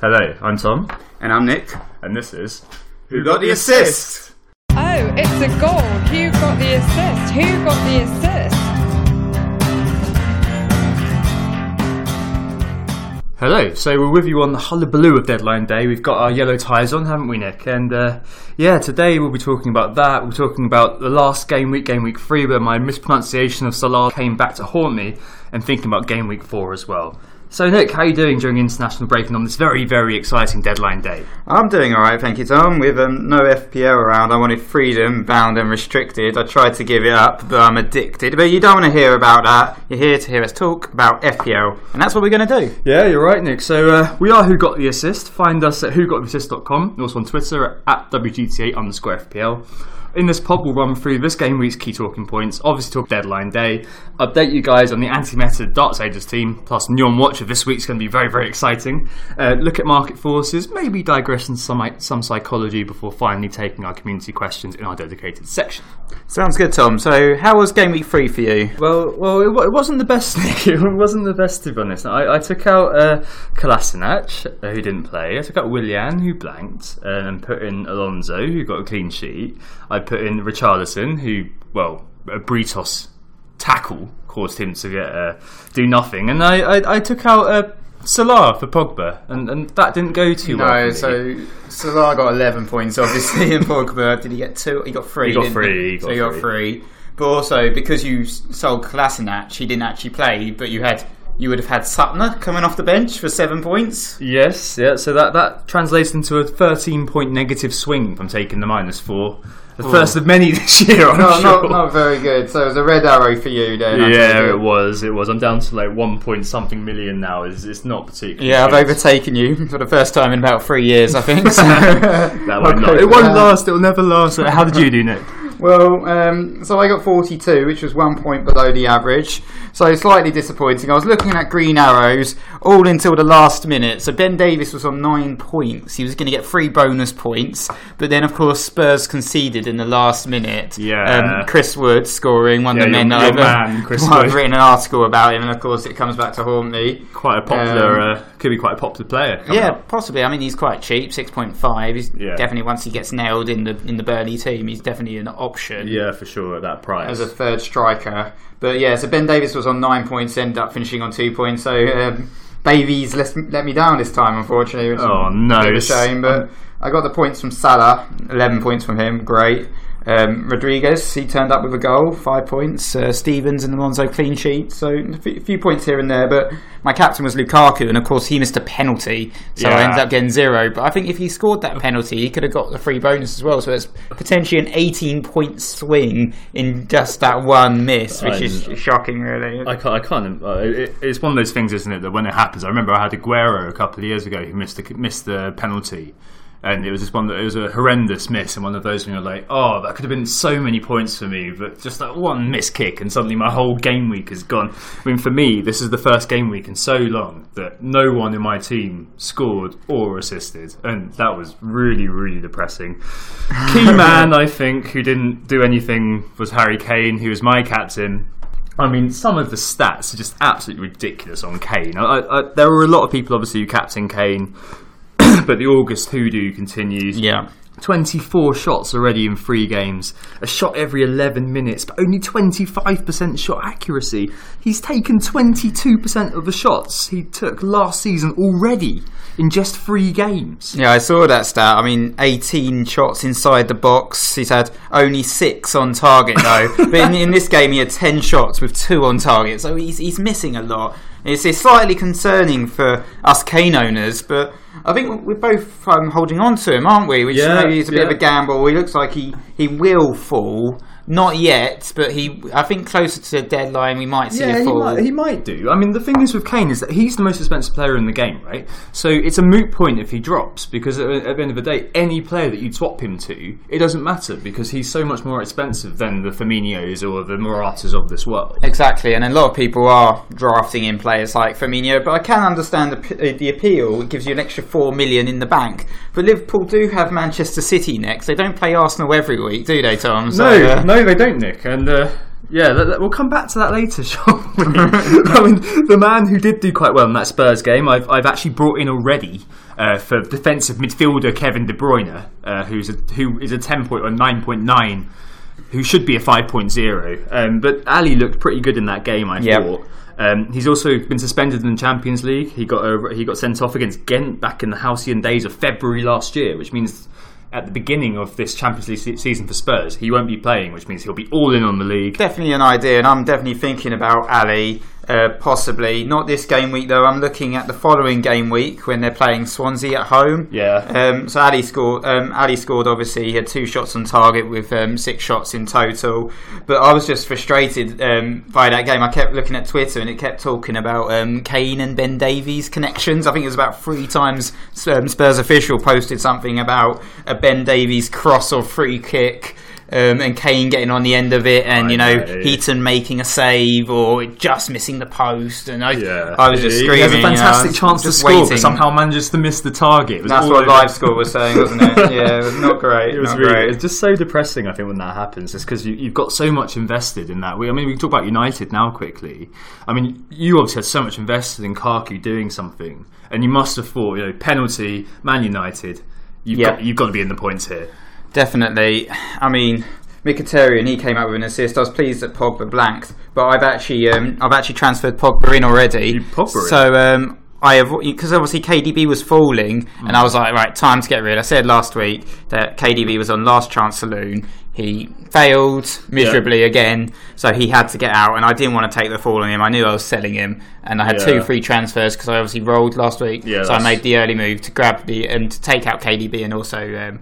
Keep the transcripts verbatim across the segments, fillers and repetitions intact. Hello, I'm Tom. And I'm Nick. And this is Who Got The Assist? Oh, it's a goal. Who got the assist? Who got the assist? Hello, so we're with you on the hullabaloo of deadline day. We've got our yellow ties on, haven't we, Nick? And uh, yeah, today we'll be talking about that. We're talking about the last game week, game week three, where my mispronunciation of Salah came back to haunt me, and thinking about game week four as well. So Nick, how are you doing during international break and on this very, very exciting deadline day? I'm doing alright, thank you, Tom. With um, no F P L around, I wanted freedom, bound and restricted. I tried to give it up, but I'm addicted. But you don't want to hear about that. You're here to hear us talk about F P L. And that's what we're going to do. Yeah, you're right, Nick. So uh, we are Who Got The Assist. Find us at who got the assist dot com and also on Twitter at W G T A underscore F P L. In this pod, we'll run through this game week's key talking points, obviously talk deadline day, update you guys on the anti-meta Darts Ages team, plus Neon Watcher this week's going to be very, very exciting. Uh, look at market forces, maybe digress in some, some psychology before finally taking our community questions in our dedicated section. Sounds good, Tom. So, how was game week three for you? Well, well, it, it wasn't the best, Nick. It wasn't the best, to be honest. I, I took out uh, Kolasinac, who didn't play. I took out Willian, who blanked, and put in Alonso, who got a clean sheet. I put in Richarlison, who, well, a Britos tackle caused him to get uh, do nothing, and I I, I took out uh, Salah for Pogba, and, and that didn't go too no, well. No, so Salah got eleven points, obviously, and Pogba did he get two? He got three. He got three. He got, so he got three. three. But also because you sold Kolasinac, he didn't actually play, but you had. You would have had Sutner coming off the bench for seven points. Yes, yeah. So that, that translates into a thirteen-point negative swing from taking the minus four. The Ooh. first of many this year, I'm no, sure. Not, not very good. So it was a red arrow for you, then. Yeah, it was. It was. I'm down to like one point something million now. It's, it's not particularly Yeah, good. I've overtaken you for the first time in about three years, I think. So. that won't okay. last. It won't yeah. last. It will never last. How did you do, Nick? Well, um, so I got forty-two, which was one point below the average. So slightly disappointing. I was looking at green arrows all until the last minute. So Ben Davis was on nine points. He was going to get three bonus points. But then, of course, Spurs conceded in the last minute. Yeah. Um, Chris Wood scoring one of yeah, the men that I've, man, I've written an article about him. And, of course, it comes back to haunt me. Quite a popular... Um, uh, could be quite a popular player. Yeah, up. possibly. I mean, he's quite cheap, six point five. He's yeah. definitely, once he gets nailed in the in the Burnley team, he's definitely an option. Yeah, for sure, at that price. As a third striker. But yeah, so Ben Davis was on nine points, ended up finishing on two points. So um, Davies let, let me down this time, unfortunately. Which oh, no. A bit of a shame, but I got the points from Salah, eleven points from him, great. Um, Rodriguez, he turned up with a goal, five points. Uh, Stevens and the Monzo clean sheet, so a f- few points here and there. But my captain was Lukaku, and of course he missed a penalty, so yeah. I ended up getting zero. But I think if he scored that penalty, he could have got the free bonus as well. So it's potentially an eighteen-point swing in just that one miss, which I'm, is shocking, really. I can't. I can't uh, it, it's one of those things, isn't it? That when it happens, I remember I had Aguero a couple of years ago who missed the, missed the penalty. And it was just one that it was a horrendous miss, and one of those when you're like, oh, that could have been so many points for me, but just that one miss kick, and suddenly my whole game week is gone. I mean, for me, this is the first game week in so long that no one in my team scored or assisted, and that was really, really depressing. Key man, I think, who didn't do anything was Harry Kane, who was my captain. I mean, some of the stats are just absolutely ridiculous on Kane. I, I, there were a lot of people, obviously, who captained Kane. But the August hoodoo continues. Yeah, twenty-four shots already in three games, a shot every eleven minutes, but only twenty-five percent shot accuracy. He's taken twenty-two percent of the shots he took last season already in just three games. Yeah, I saw that stat. I mean, eighteen shots inside the box. He's had only six on target, though. But in, in this game, he had ten shots with two on target, so he's, he's missing a lot. It's, it's slightly concerning for us Kane owners, but I think we're both um, holding on to him, aren't we? Which yeah, maybe is a bit yeah. of a gamble. He looks like he, he will fall. Not yet, but he. I think closer to the deadline we might see yeah, a fall. Yeah, he, he might do. I mean, the thing is with Kane is that he's the most expensive player in the game, right? So it's a moot point if he drops, because at, at the end of the day, any player that you'd swap him to, it doesn't matter, because he's so much more expensive than the Firminos or the Moratas of this world. Exactly, and a lot of people are drafting in players like Firmino, but I can understand the, the appeal. It gives you an extra four million in the bank. But Liverpool do have Manchester City next. They don't play Arsenal every week, do they, Tom? So, no, uh, no. No, they don't, Nick, and uh, yeah, that, that, we'll come back to that later, shall we? I mean, the man who did do quite well in that Spurs game, I've I've actually brought in already uh, for defensive midfielder Kevin De Bruyne, uh, who's a, who is a ten point or nine point nine, who should be a five point zero. Um, but Ali looked pretty good in that game, I yep. thought. Um, he's also been suspended in the Champions League. He got a, he got sent off against Ghent back in the halcyon days of February last year, which means at the beginning of this Champions League season for Spurs, he won't be playing, which means he'll be all in on the league. Definitely an idea, and I'm definitely thinking about Ali, uh, possibly. Not this game week, though. I'm looking at the following game week when they're playing Swansea at home. Yeah. Um, so Ali scored, um, Ali scored, obviously. He had two shots on target with um, six shots in total. But I was just frustrated um, by that game. I kept looking at Twitter, and it kept talking about um, Kane and Ben Davies connections. I think it was about three times um, Spurs official posted something about a Ben Davies cross or free kick, um, and Kane getting on the end of it, and I you know, know Heaton making a save or just missing the post, and I, yeah. I was just screaming. He has a fantastic you know, chance to score, waiting. But somehow manages to miss the target. It was That's what Live Score was saying, wasn't it? Yeah, it was not great. It was really, great. It's just so depressing, I think, when that happens. It's because you, you've got so much invested in that. We, I mean, we can talk about United now quickly. I mean, you obviously had so much invested in Lukaku doing something, and you must have thought, you know, penalty, Man United. You've, yeah. got, you've got to be in the points here. Definitely. I mean, Mkhitaryan, he came out with an assist. I was pleased that Pogba blanked, but I've actually um, I've actually transferred Pogba in already. You Pogba in? So um, I because obviously K D B was falling, mm. and I was like, right, time to get rid. I said last week that K D B was on last chance saloon. He failed miserably yeah. again, so he had to get out, and I didn't want to take the fall on him. I knew I was selling him, and I had yeah. two free transfers because I obviously rolled last week, yeah, so that's... I made the early move to grab the and to take out K D B and also um,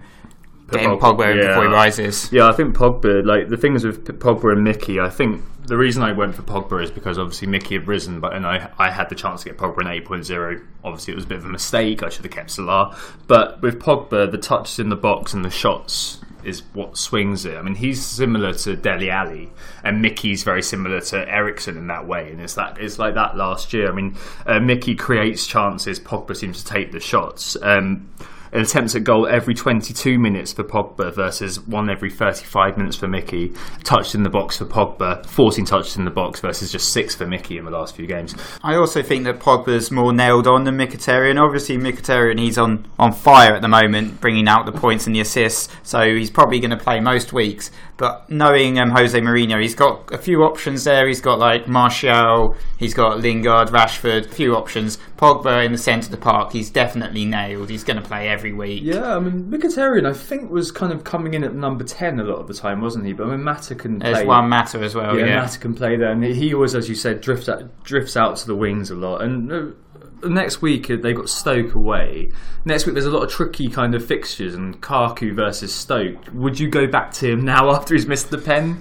get him Pogba yeah. before he rises. Yeah, I think Pogba, like the things with Pogba and Mickey, I think the reason I went for Pogba is because obviously Mickey had risen, but and I I had the chance to get Pogba in eight point oh. Obviously, it was a bit of a mistake. I should have kept Salah, but with Pogba, the touches in the box and the shots is what swings it. I mean, he's similar to Dele Alli, and Mickey's very similar to Eriksen in that way. And it's that it's like that last year. I mean, uh, Mickey creates chances, Pogba seems to take the shots. Um, attempts at goal every twenty-two minutes for Pogba versus one every thirty-five minutes for Mickey. Touched in the box for Pogba, fourteen touches in the box versus just six for Mickey in the last few games. I also think that Pogba's more nailed on than Mkhitaryan. Obviously Mkhitaryan, he's on, on fire at the moment, bringing out the points and the assists, so he's probably going to play most weeks. But knowing um, Jose Mourinho, he's got a few options there. He's got like Martial, he's got Lingard, Rashford, a few options. Pogba in the centre of the park, he's definitely nailed. He's going to play every week. Yeah, I mean, Mkhitaryan, I think, was kind of coming in at number ten a lot of the time, wasn't he? But I mean, Mata can play. There's one Mata as well, yeah. yeah. Mata can play there. And he always, as you said, drifts out, drifts out to the wings a lot. And Uh, next week they've got Stoke away. Next week there's a lot of tricky kind of fixtures, and Lukaku versus Stoke. Would you go back to him now after he's missed the pen?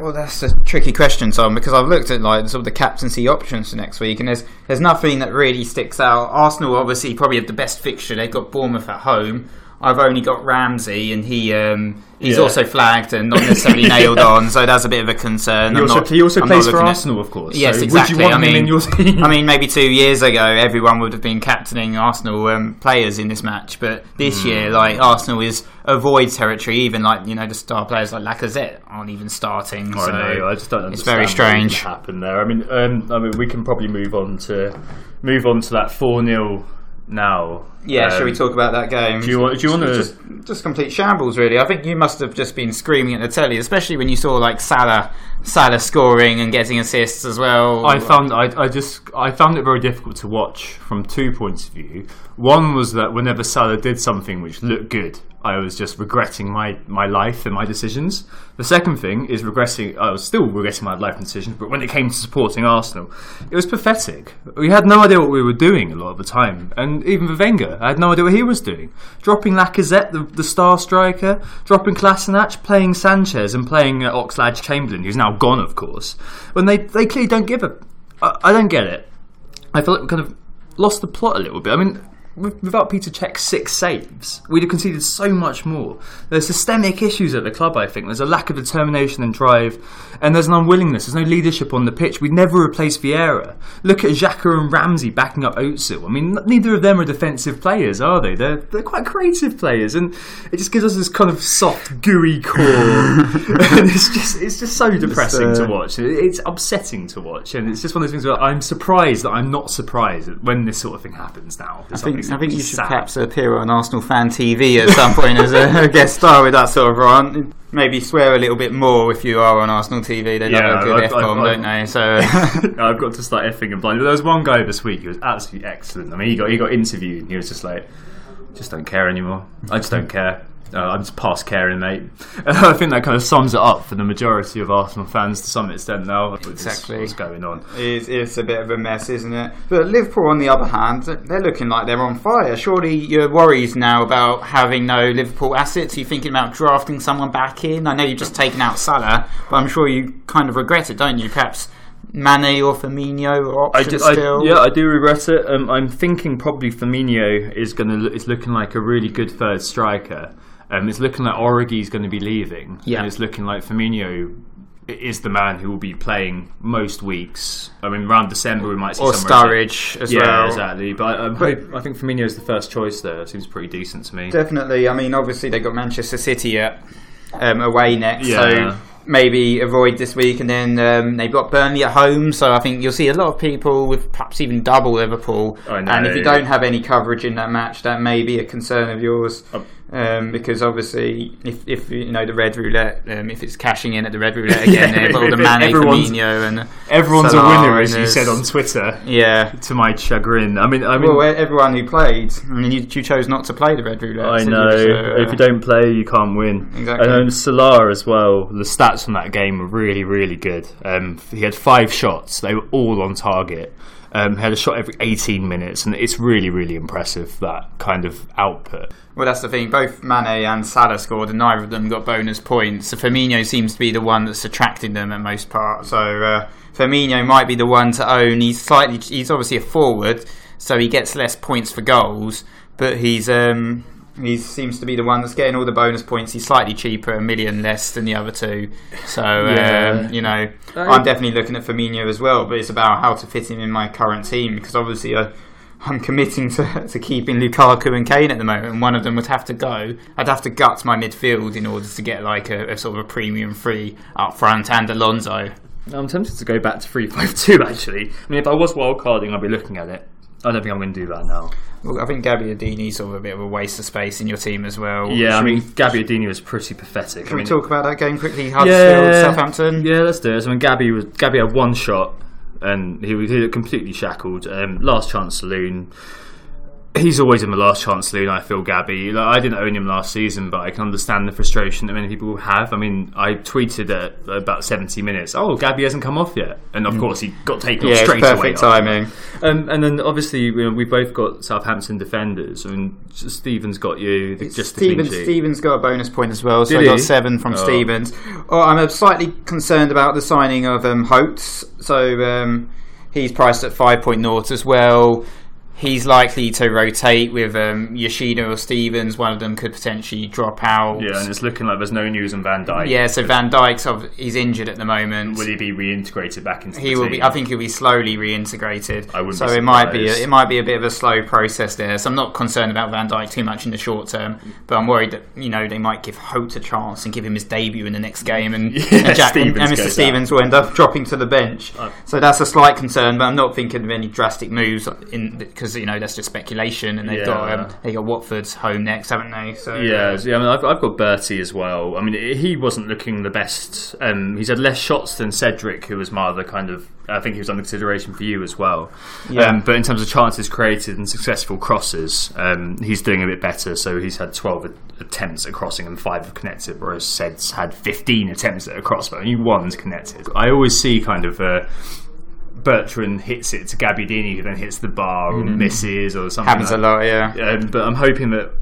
Well, that's a tricky question, Tom, because I've looked at like sort of the captaincy options for next week, and there's there's nothing that really sticks out. Arsenal obviously probably have the best fixture. They've got Bournemouth at home. I've only got Ramsey, and he um, he's yeah. also flagged and not necessarily nailed yeah. on, so that's a bit of a concern. He also, not, he also plays for Arsenal, at, of course. Yes, so exactly. Would you want I mean, him in your team? I mean, maybe two years ago, everyone would have been captaining Arsenal um, players in this match, but this mm. year, like Arsenal is avoid territory. Even like you know, the star players like Lacazette aren't even starting. Oh, so I know. I just don't understand. It's very strange. What happened there? I mean, um, I mean, we can probably move on to move on to that four nil now. Yeah, um, shall we talk about that game? Do you, do you want to just, just complete shambles? Really, I think you must have just been screaming at the telly, especially when you saw like Salah, Salah scoring and getting assists as well. I found I, I just I found it very difficult to watch from two points of view. One was that whenever Salah did something which looked good, I was just regretting my, my life and my decisions. The second thing is regressing. I was still regretting my life and decisions, but when it came to supporting Arsenal, it was pathetic. We had no idea what we were doing a lot of the time, and even with Wenger, I had no idea what he was doing. Dropping Lacazette, the, the star striker, dropping Kolasinac, playing Sanchez, and playing uh, Oxlade-Chamberlain, who's now gone, of course. When they they clearly don't give a. I, I don't get it. I feel like we kind of lost the plot a little bit. I mean, without Peter Cech's six saves, we'd have conceded so much more. There's systemic issues at the club, I think. There's a lack of determination and drive, and there's an unwillingness. There's no leadership on the pitch. We'd never replace Vieira. Look at Xhaka and Ramsey backing up Özil. I mean, neither of them are defensive players, are they? They're, they're quite creative players, and it just gives us this kind of soft, gooey core. And it's just it's just so depressing it's, uh... to watch. It's upsetting to watch, and it's just one of those things where I'm surprised that I'm not surprised when this sort of thing happens now. It's I think I think you should sad. perhaps appear on Arsenal Fan T V at some point as a guest star with that sort of rant. Maybe swear a little bit more if you are on Arsenal T V. They yeah, love a good I've, F-bomb, I've, I've, don't they? So I've got to start effing and blind. But there was one guy this week who was absolutely excellent. I mean, he got he got interviewed and he was just like, just don't care anymore. I just don't care. Uh, I'm just past caring, mate. And I think that kind of sums it up for the majority of Arsenal fans to some extent now. Exactly. What's going on? It's, it's a bit of a mess, isn't it? But Liverpool, on the other hand, they're looking like they're on fire. Surely your worries now about having no Liverpool assets, are you thinking about drafting someone back in? I know you've just taken out Salah, but I'm sure you kind of regret it, don't you? Perhaps Mane or Firmino or options I do, still? I, yeah, I do regret it. Um, I'm thinking probably Firmino is going to. It's looking like a really good third striker. Um, it's looking like Origi's going to be leaving, yeah. And it's looking like Firmino is the man who will be playing most weeks. I mean, around December we might see or Sturridge as yeah, well. Yeah, exactly. But I, I, I think Firmino is the first choice there. It seems pretty decent to me. Definitely. I mean, obviously they got Manchester City at, um, away next, yeah. So maybe avoid this week, and then um, they've got Burnley at home, so I think you'll see a lot of people with perhaps even double Liverpool. I know. And if you don't have any coverage in that match, that may be a concern of yours, um, because obviously if, if you know the red roulette, um, if it's cashing in at the red roulette again, yeah, they've got all the Mane, Firmino and everyone's Salah a winner, as you said on Twitter. Yeah, to my chagrin. I mean, I mean, well, everyone who played. I mean, you, you chose not to play the red roulette. I know. You? So, uh, if you don't play, you can't win. Exactly. And Salah as well. The stats from that game were really, really good. Um, he had five shots; they were all on target. Um, he had a shot every eighteen minutes, and it's really, really impressive, that kind of output. Well, that's the thing. Both Mane and Salah scored, and neither of them got bonus points. So Firmino seems to be the one that's attracting them at most part. So uh, Firmino might be the one to own. He's slightly, he's obviously a forward, so he gets less points for goals, but he's. Um, He seems to be the one that's getting all the bonus points. He's slightly cheaper, a million less than the other two. So, yeah. um, you know, I'm definitely looking at Firmino as well, but it's about how to fit him in my current team, because obviously I, I'm committing to, to keeping Lukaku and Kane at the moment, and one of them would have to go. I'd have to gut my midfield in order to get like a, a sort of a premium free up front and Alonso. I'm tempted to go back to three five two, actually. I mean, if I was wildcarding, I'd be looking at it. I don't think I'm going to do that now. Well, I think Gabbiadini's sort of a bit of a waste of space in your team as well. Yeah, should I mean, we... Gabbiadini was pretty pathetic. Can I mean, we talk about that game quickly? Huddersfield, yeah, Southampton? Yeah, let's do it. I mean, Gabby, was, Gabby had one shot, and he was, he was completely shackled. Um, last chance saloon. He's always in the last chance saloon, I feel, Gabby. Like, I didn't own him last season, but I can understand the frustration that many people have. I mean, I tweeted at about seventy minutes, oh, Gabby hasn't come off yet. And, of course, he got taken yeah, straight perfect away. perfect timing. Um, and then, obviously, you know, we've both got Southampton defenders. I mean, Stevens got you. The, just Stevens, the Stevens got a bonus point as well, so I got seven from oh. Stevens. Oh, I'm slightly concerned about the signing of um, Holtz. So um, he's priced at five point oh as well. He's likely to rotate with um, Yoshida or Stevens. One of them could potentially drop out. Yeah, and it's looking like there's no news on Van Dijk. Yeah, so Van Dijk's he's injured at the moment. Will he be reintegrated back into he the will team? Be, I think he'll be slowly reintegrated. I wouldn't. So it might be a, it might be a bit of a slow process there. So I'm not concerned about Van Dijk too much in the short term, but I'm worried that you know they might give Holt a chance and give him his debut in the next game, and, yeah, and, Jack, and, and Mister Stevens out. will end up dropping to the bench. Oh. So that's a slight concern, but I'm not thinking of any drastic moves in because. because you know that's just speculation, and they've yeah. got um, they got Watford's home next, haven't they? So yeah, yeah. I mean, I've, I've got Bertie as well. I mean, he wasn't looking the best. Um, he's had less shots than Cedric, who was my other kind of. I think he was under consideration for you as well. Yeah. Um, but in terms of chances created and successful crosses, um, he's doing a bit better. So he's had twelve attempts at crossing and five have connected, whereas Sed's had fifteen attempts at a cross, but only one's connected. I always see kind of uh, Bertrand hits it to Gabbiadini, who then hits the bar mm. or misses or something. Happens like a lot, yeah. Um, but I'm hoping that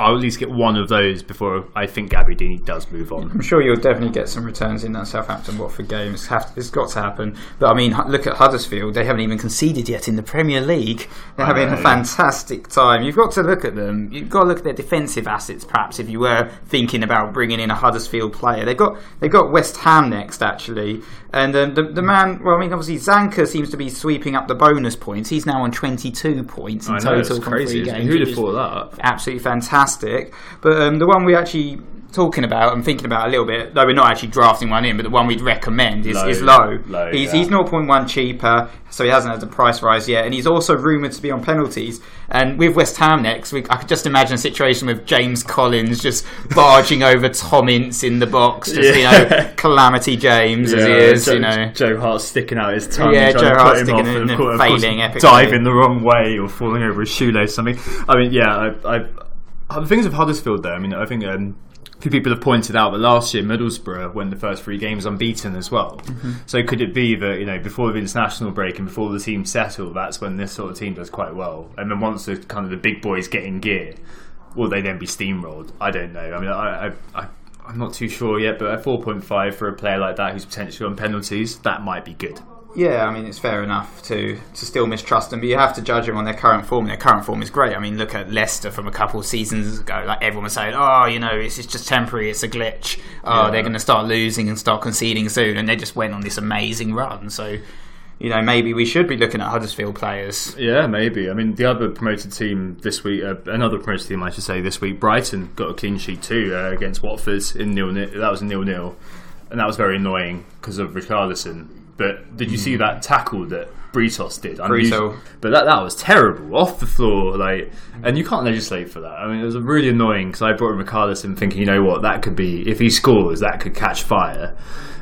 I'll at least get one of those before I think Gabbiadini does move on. I'm sure you'll definitely get some returns in that Southampton-Watford game. It's, have to, it's got to happen. But I mean, look at Huddersfield. They haven't even conceded yet in the Premier League. They're right. having a fantastic time. You've got to look at them. You've got to look at their defensive assets, perhaps, if you were thinking about bringing in a Huddersfield player. They've got they've got West Ham next, actually. And um, the, the man, well, I mean, obviously, Zanka seems to be sweeping up the bonus points. He's now on twenty-two points in I know, total it's from crazy, three games. Who'd have thought that? Absolutely fantastic. But um, the one we're actually talking about and thinking about a little bit, though we're not actually drafting one in, but the one we'd recommend is Low. Is low. low he's, yeah. he's zero point one cheaper, so he hasn't had the price rise yet, and he's also rumoured to be on penalties. And with West Ham next, we, I could just imagine a situation with James Collins just barging over Tom Ince in the box, just yeah. you know, Calamity James yeah. as he is. Joe, you know, Joe Hart sticking out his tongue, yeah, Joe Hart sticking in and, and, and failing epically, diving the wrong way or falling over his shoelace. Something. I mean, yeah, I. I The things of Huddersfield, though, I mean, I think um, a few people have pointed out that last year Middlesbrough won the first three games unbeaten as well. Mm-hmm. So could it be that, you know, before the international break and before the team settle, that's when this sort of team does quite well? And then once the kind of the big boys get in gear, will they then be steamrolled? I don't know. I mean, I, I, I, I'm not too sure yet, but a four point five for a player like that who's potentially on penalties, that might be good. Yeah, I mean, it's fair enough to, to still mistrust them, but you have to judge them on their current form. Their current form is great. I mean, look at Leicester from a couple of seasons ago. Like, everyone was saying, oh, you know, it's just temporary, it's a glitch. Oh, yeah. They're going to start losing and start conceding soon. And they just went on this amazing run. So, you know, maybe we should be looking at Huddersfield players. Yeah, maybe. I mean, the other promoted team this week, uh, another promoted team, I should say, this week, Brighton got a clean sheet too uh, against Watford in nil-nil. That was a nil-nil. And that was very annoying because of Richarlison. But did you see that tackle that Britos did? Brito. But that that was terrible. Off the floor, like, and you can't legislate for that. I mean, it was really annoying because I brought in Richarlison thinking, you know what, that could be, if he scores, that could catch fire.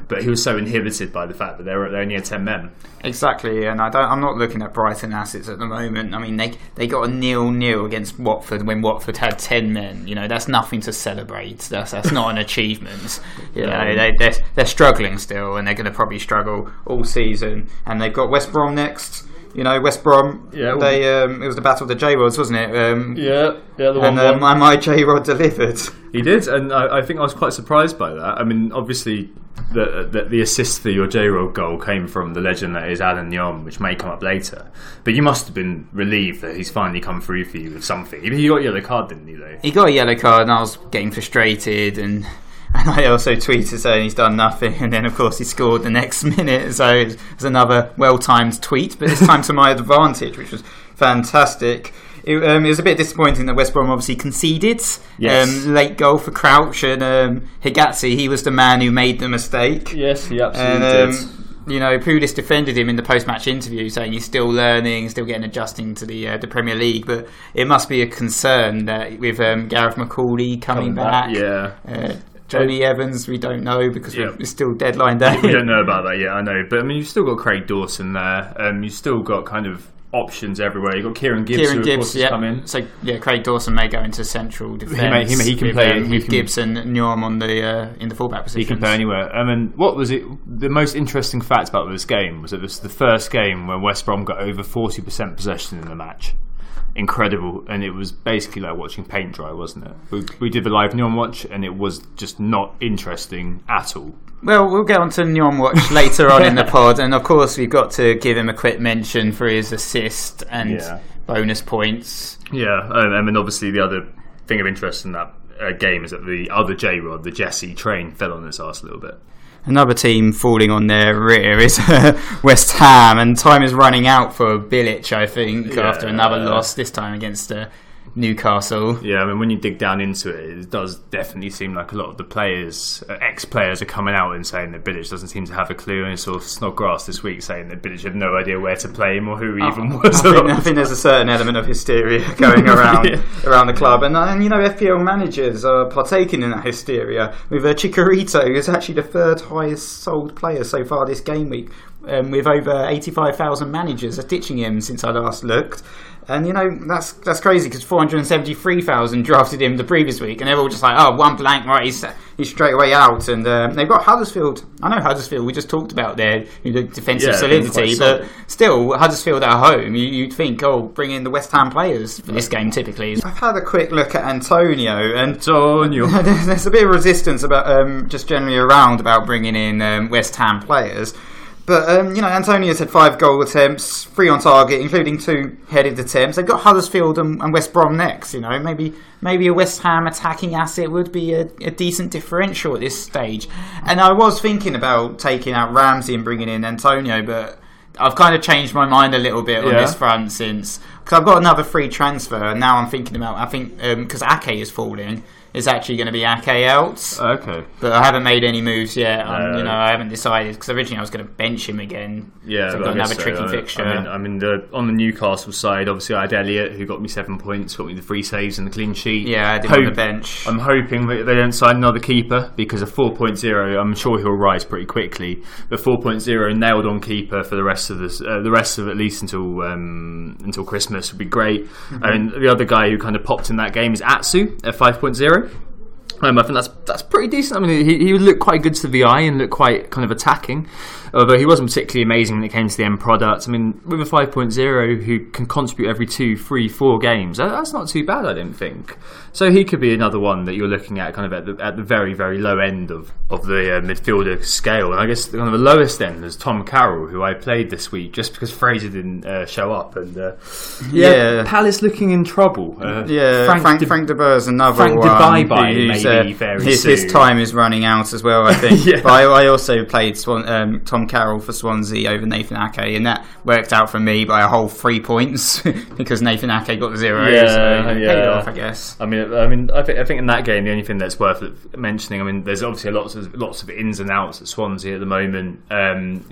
But he was so inhibited by the fact that they were they only had ten men. Exactly, and I don't, I'm not looking at Brighton assets at the moment. I mean, they they got a nil-nil against Watford when Watford had ten men. You know, that's nothing to celebrate. That's that's not an achievement. You know, they they're, they're struggling still, and they're going to probably struggle all season. And they've got West Brom next. You know, West Brom, yeah, well, they um, it was the battle of the J-Rods, wasn't it? Um, yeah, yeah, the one. And um, my, my J-Rod delivered. He did, and I, I think I was quite surprised by that. I mean, obviously, the, the, the assist for your J-Rod goal came from the legend that is Alan Yom, which may come up later. But you must have been relieved that he's finally come through for you with something. He got a yellow card, didn't he, though? He got a yellow card, and I was getting frustrated, and... And I also tweeted saying he's done nothing, and then of course he scored the next minute. So it was another well-timed tweet, but this time to my advantage, which was fantastic. It, um, it was a bit disappointing that West Brom obviously conceded. Yes. Um, late goal for Crouch, and um, Higatsi, he was the man who made the mistake. Yes, he absolutely and, um, did. You know, Pulis defended him in the post-match interview, saying he's still learning, still getting adjusting to the uh, the Premier League. But it must be a concern that with um, Gareth McCauley coming, coming back. back. Yeah. Uh, Johnny Evans, we don't know because yeah. it's still deadline day. We don't know about that yet, I know. But, I mean, you've still got Craig Dawson there. Um, you've still got kind of options everywhere. You've got Kieran Gibbs, Kieran who, Gibbs, of course, has yeah. come in. So, yeah, Craig Dawson may go into central defence. He, may, he, may, he can with, play... Um, he with can, Gibbs and Newham on the, uh, in the fullback position. He can play anywhere. I mean, what was it... The most interesting fact about this game was it was the first game when West Brom got over forty percent possession in the match. Incredible, and it was basically like watching paint dry, wasn't it? We, we did the live Nyon Watch, and it was just not interesting at all. Well, we'll get on to Nyon Watch later on in the pod, and of course we've got to give him a quick mention for his assist and yeah. bonus points. Yeah, um, and then obviously the other thing of interest in that uh, game is that the other J-Rod, the Jesse train, fell on its arse a little bit. Another team falling on their rear is uh, West Ham, and time is running out for Bilic, I think, yeah, after another yeah. loss, this time against uh, Newcastle. Yeah, I mean, when you dig down into it, it does definitely seem like a lot of the players, ex-players, are coming out and saying that Bilic doesn't seem to have a clue, and sort of Snodgrass this week saying that Bilic had no idea where to play him or who he oh, even was. I think, I think there's a certain element of hysteria going around yeah. around the club, and, and you know, F P L managers are partaking in that hysteria. With uh, Chicharito, who's actually the third highest sold player so far this game week, um, with over eighty-five thousand managers are ditching him since I last looked. And, you know, that's that's crazy because four hundred seventy-three thousand drafted him the previous week and they're all just like, oh, one blank, right, he's, he's straight away out. And uh, they've got Huddersfield. I know Huddersfield, we just talked about their you know, defensive yeah, solidity, but still, Huddersfield at home, you, you'd think, oh, bring in the West Ham players for this game typically. I've had a quick look at Antonio. and Antonio. There's a bit of resistance about um, just generally around about bringing in um, West Ham players. But, um, you know, Antonio's had five goal attempts, three on target, including two headed attempts. They've got Huddersfield and, and West Brom next, you know. Maybe maybe a West Ham attacking asset would be a, a decent differential at this stage. And I was thinking about taking out Ramsey and bringing in Antonio, but I've kind of changed my mind a little bit yeah. on this front since... Because I've got another free transfer, and now I'm thinking about... I think... Because um, Ake is falling... It's actually going to be Ake out. Okay. But I haven't made any moves yet. Um, uh, you know, I haven't decided because originally I was going to bench him again. Yeah, so I've got another so. tricky I mean, fixture. I mean, I mean the, on the Newcastle side, obviously I had Elliott, who got me seven points, got me the three saves and the clean sheet. Yeah, I did Hope, on the bench. I'm hoping that they don't sign another keeper because a four point oh, I'm sure he'll rise pretty quickly. But four point oh nailed on keeper for the rest of this, uh, the rest of at least until um, until Christmas would be great. Mm-hmm. I mean, the other guy who kind of popped in that game is Atsu at five point oh. Um, I think that's that's pretty decent. I mean, he, he would look quite good to the eye and look quite kind of attacking, although he wasn't particularly amazing when it came to the end product. I mean, with a five point oh who can contribute every two, three, four games, that, that's not too bad, I don't think. So he could be another one that you're looking at kind of at the, at the very, very low end of, of the uh, midfielder scale. And I guess kind of the lowest end is Tom Carroll, who I played this week just because Fraser didn't uh, show up. And uh, yeah, yeah, Palace looking in trouble. Uh, yeah, Frank Frank, De- Frank De Boer is another Frank one. Frank De Bye-Bye. Uh, his, his time is running out as well, I think. yeah. But I, I also played Swan, um, Tom Carroll for Swansea over Nathan Ake, and that worked out for me by a whole three points because Nathan Ake got zero. Yeah, so it yeah. paid off, I guess. I mean, I mean, I think, I think in that game, the only thing that's worth mentioning. I mean, there's obviously lots of lots of ins and outs at Swansea at the moment. Um,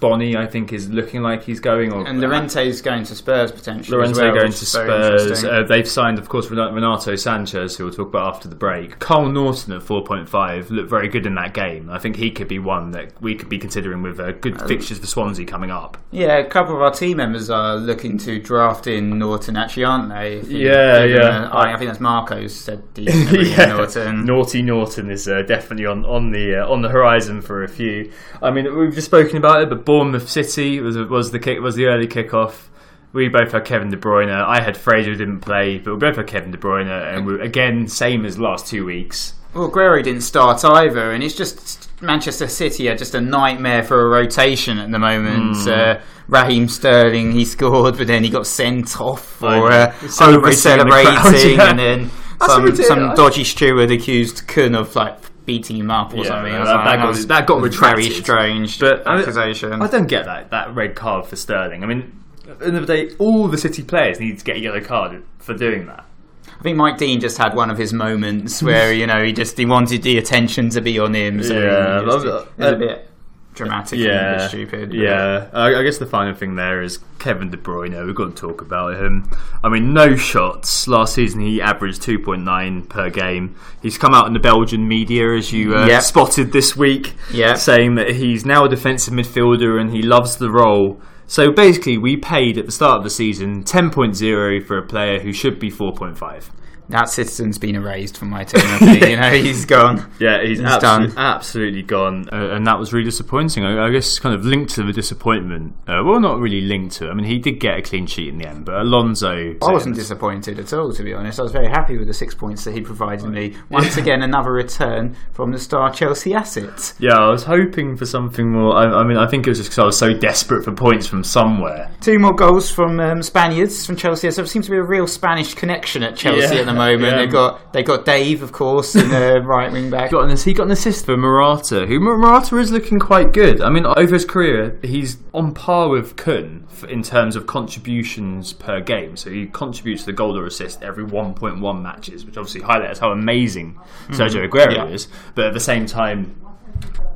Bonnie, I think, is looking like he's going, or, and Llorente's going to Spurs potentially. Llorente as well, going to Spurs. Uh, they've signed, of course, Renato Sanchez, who we'll talk about after the break. Cole Norton at four point five looked very good in that game. I think he could be one that we could be considering with uh, good um, fixtures for Swansea coming up. Yeah, a couple of our team members are looking to draft in Norton, actually, aren't they? Yeah, yeah. Gonna, I, I think that's Marco who said yeah. Norton. Naughty Norton is uh, definitely on on the uh, on the horizon for a few. I mean, we've just spoken about it, but Bournemouth City was was the kick was the early kickoff. We both had Kevin De Bruyne. I had Fraser, who didn't play, but we both had Kevin De Bruyne. And we, again, same as last two weeks. Well, Aguero didn't start either. And it's just Manchester City are just a nightmare for a rotation at the moment. Mm. Uh, Raheem Sterling, he scored, but then he got sent off for uh, over-celebrating. The crowd, yeah. And then some, some dodgy steward accused Kun of, like, beating him up or yeah, something. That, like, that, that, was, that got retracted. Very strange but, accusation. I don't get that, that red card for Sterling. I mean... At the end of the day, all the City players need to get a yellow card for doing that. I think Mike Dean just had one of his moments where, you know, he just he wanted the attention to be on him. So yeah, I love it. It's a bit dramatic yeah, and a bit stupid. Yeah, I, I guess the final thing there is Kevin De Bruyne. We've got to talk about him. I mean, no shots. Last season, he averaged two point nine per game. He's come out in the Belgian media, as you uh, yep. spotted this week, yep. saying that he's now a defensive midfielder and he loves the role. So basically, we paid at the start of the season ten point oh for a player who should be four point five. That citizen's been erased from my team. I think. You know, he's gone. Yeah, he's, he's absolutely, done. absolutely gone. Uh, and that was really disappointing. I, I guess kind of linked to the disappointment. Uh, well, not really linked to it. I mean, he did get a clean sheet in the end, but Alonso... I wasn't disappointed at all, to be honest. I was very happy with the six points that he provided me. Once again, another return from the star Chelsea asset. Yeah, I was hoping for something more. I, I mean, I think it was just because I was so desperate for points from somewhere. Two more goals from um, Spaniards, from Chelsea. So it seems to be a real Spanish connection at Chelsea yeah. at the the moment. Yeah. They got they got Dave, of course, in the right wing back. Got an, he got an assist for Morata, who Morata is looking quite good. I mean, over his career, he's on par with Kun in terms of contributions per game. So he contributes the goal or assist every one point one matches, which obviously highlights how amazing Sergio mm-hmm. Aguero yeah. is. But at the same time,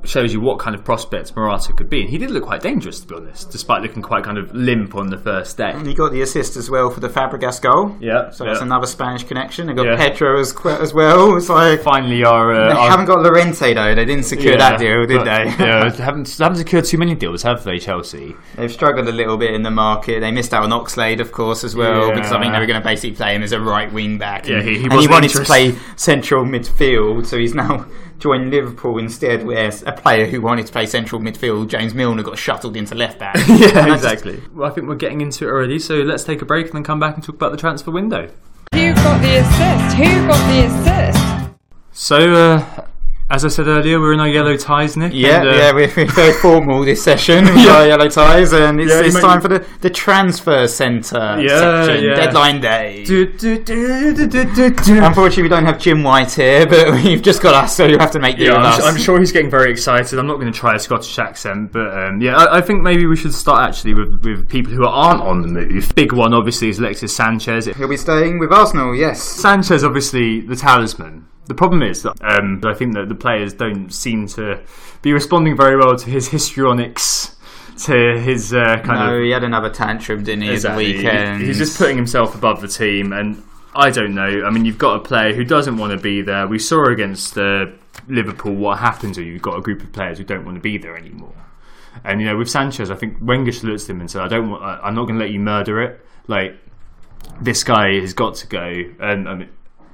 shows you what kind of prospects Morata could be, and he did look quite dangerous, to be honest, despite looking quite kind of limp on the first day. And he got the assist as well for the Fabregas goal. Yeah, so yeah. that's another Spanish connection. They got yeah. Pedro as, as well. It's like finally our. Uh, they our... haven't got Llorente though. They didn't secure yeah, that deal, did but, they? yeah, they haven't, they haven't secured too many deals, have they? Chelsea. They've struggled a little bit in the market. They missed out on Oxlade, of course, as well, yeah. because I think they were going to basically play him as a right wing back. Yeah, he, he, and he wanted to play central midfield, so he's now joined Liverpool instead, where a player who wanted to play central midfield, James Milner, got shuttled into left back. yeah, exactly. Just... Well, I think we're getting into it already, so let's take a break and then come back and talk about the transfer window. Who got the assist? Who got the assist? So, uh, as I said earlier, we're in our yellow ties, Nick. Yeah, and, uh... yeah, we're, we're very formal this session with yeah. our yellow ties, and it's, yeah, it's time for the, the transfer centre yeah, section, yeah. deadline day. Do, do, do, do, do, do. Unfortunately, we don't have Jim White here, but you've just got us, so you have to make do yeah, with I'm, us. I'm sure he's getting very excited. I'm not going to try a Scottish accent, but um, yeah, I, I think maybe we should start actually with, with people who aren't on the move. Big one, obviously, is Alexis Sanchez. He'll be staying with Arsenal, yes. Sanchez, obviously, the talisman. The problem is that um, I think that the players don't seem to be responding very well to his histrionics, to his uh, kind no, of... No, he had another tantrum, didn't he, exactly. the weekend. He's just putting himself above the team, and I don't know. I mean, you've got a player who doesn't want to be there. We saw against uh, Liverpool what happens when you've got a group of players who don't want to be there anymore. And, you know, with Sanchez, I think Wenger looks at him and said, I don't want, I'm not going to let you murder it. Like, this guy has got to go. And, I mean...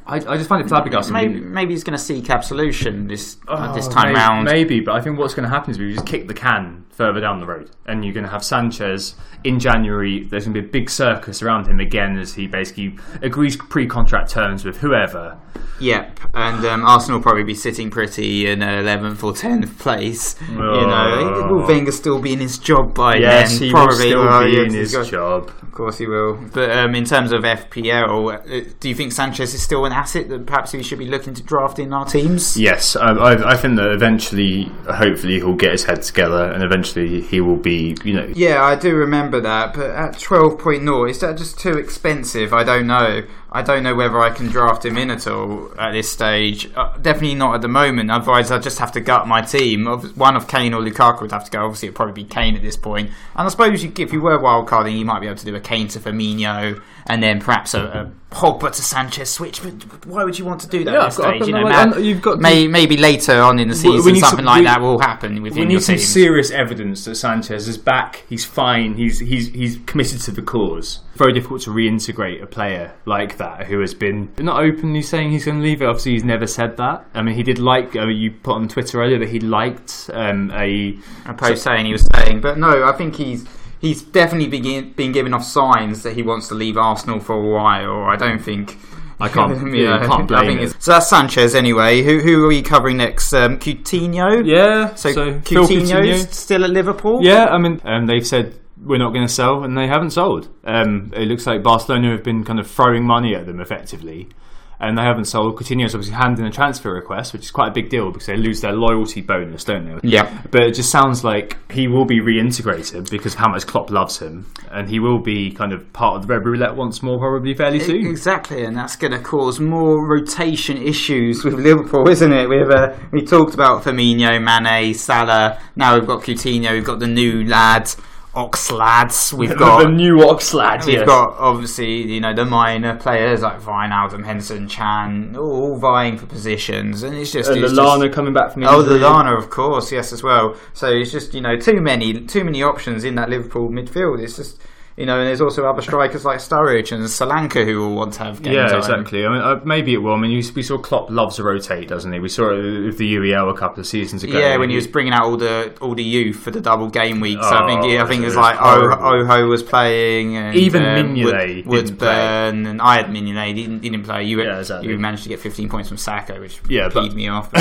I, I just find it flabbergasting. Maybe, maybe he's going to seek absolution this uh, oh, this time maybe, round. Maybe, but I think what's going to happen is we just kick the can further down the road, and you're going to have Sanchez in January. There's going to be a big circus around him again as he basically agrees pre-contract terms with whoever. Yep, and um, Arsenal will probably be sitting pretty in eleventh or tenth place. Oh. You know, will Wenger still be in his job by yes, then? Yes, he probably will still well, be in his got, job. Of course, he will. But um, in terms of F P L, do you think Sanchez is still an asset that perhaps we should be looking to draft in our teams? Yes, I, I, I think that eventually, hopefully, he'll get his head together and eventually he will be, you know. Yeah, I do remember that, but at twelve point oh, is that just too expensive? I don't know. I don't know whether I can draft him in at all at this stage. Uh, definitely not at the moment. Otherwise, I'd just have to gut my team. One of Kane or Lukaku would have to go. Obviously, it'd probably be Kane at this point. And I suppose you, if you were wildcarding, you might be able to do a Kane to Firmino and then perhaps a, a Pogba to Sanchez switch. But why would you want to do that yeah, at this stage? You know, Matt, you've got may, maybe later on in the season, something some, like we, that will happen within your team. We need some serious evidence that Sanchez is back. He's fine. He's he's he's committed to the cause. Very difficult to reintegrate a player like that who has been not openly saying he's going to leave it. Obviously, he's never said that. I mean, he did like uh, you put on Twitter earlier that he liked um, a a post so, saying he was saying, but no, I think he's he's definitely been been giving off signs that he wants to leave Arsenal for a while. I don't think. I can't, yeah, I can't blame I it. So that's Sanchez anyway. Who who are we covering next? Um, Coutinho? Yeah. So, so Coutinho's still at Liverpool? Yeah, I mean, um, they've said we're not going to sell, and they haven't sold. Um, it looks like Barcelona have been kind of throwing money at them effectively, and they haven't sold. Coutinho's obviously handed in a transfer request, which is quite a big deal because they lose their loyalty bonus, don't they? Yeah. But it just sounds like he will be reintegrated because how much Klopp loves him, and he will be kind of part of the Red Roulette once more, probably fairly soon. Exactly, and that's going to cause more rotation issues with Liverpool, isn't it? We've uh, we talked about Firmino, Mane, Salah. Now we've got Coutinho. We've got the new lad. Oxlads, we've got the new Oxlads. We've yes. got obviously, you know, the minor players like Wijnaldum, Henson, Chan, all vying for positions, and it's just and it's Lallana just, coming back from injury. Oh, Lallana, of course, yes, as well. So it's just you know too many, too many options in that Liverpool midfield. It's just. You know, and there's also other strikers like Sturridge and Solanke who will want to have game yeah, time. Yeah, exactly. I mean, uh, maybe it will. I mean, you, we saw Klopp loves to rotate, doesn't he? We saw it with the U E L a couple of seasons ago. Yeah, when he was bringing out all the all the youth for the double game week. So oh, I think yeah, I think it was, it was like Ojo oh, was playing, and even um, Mignolet Wood, Woodburn, play. And I had Mignolet. He didn't, he didn't play. You, yeah, exactly. You managed to get fifteen points from Saka, which yeah, peed but... me off.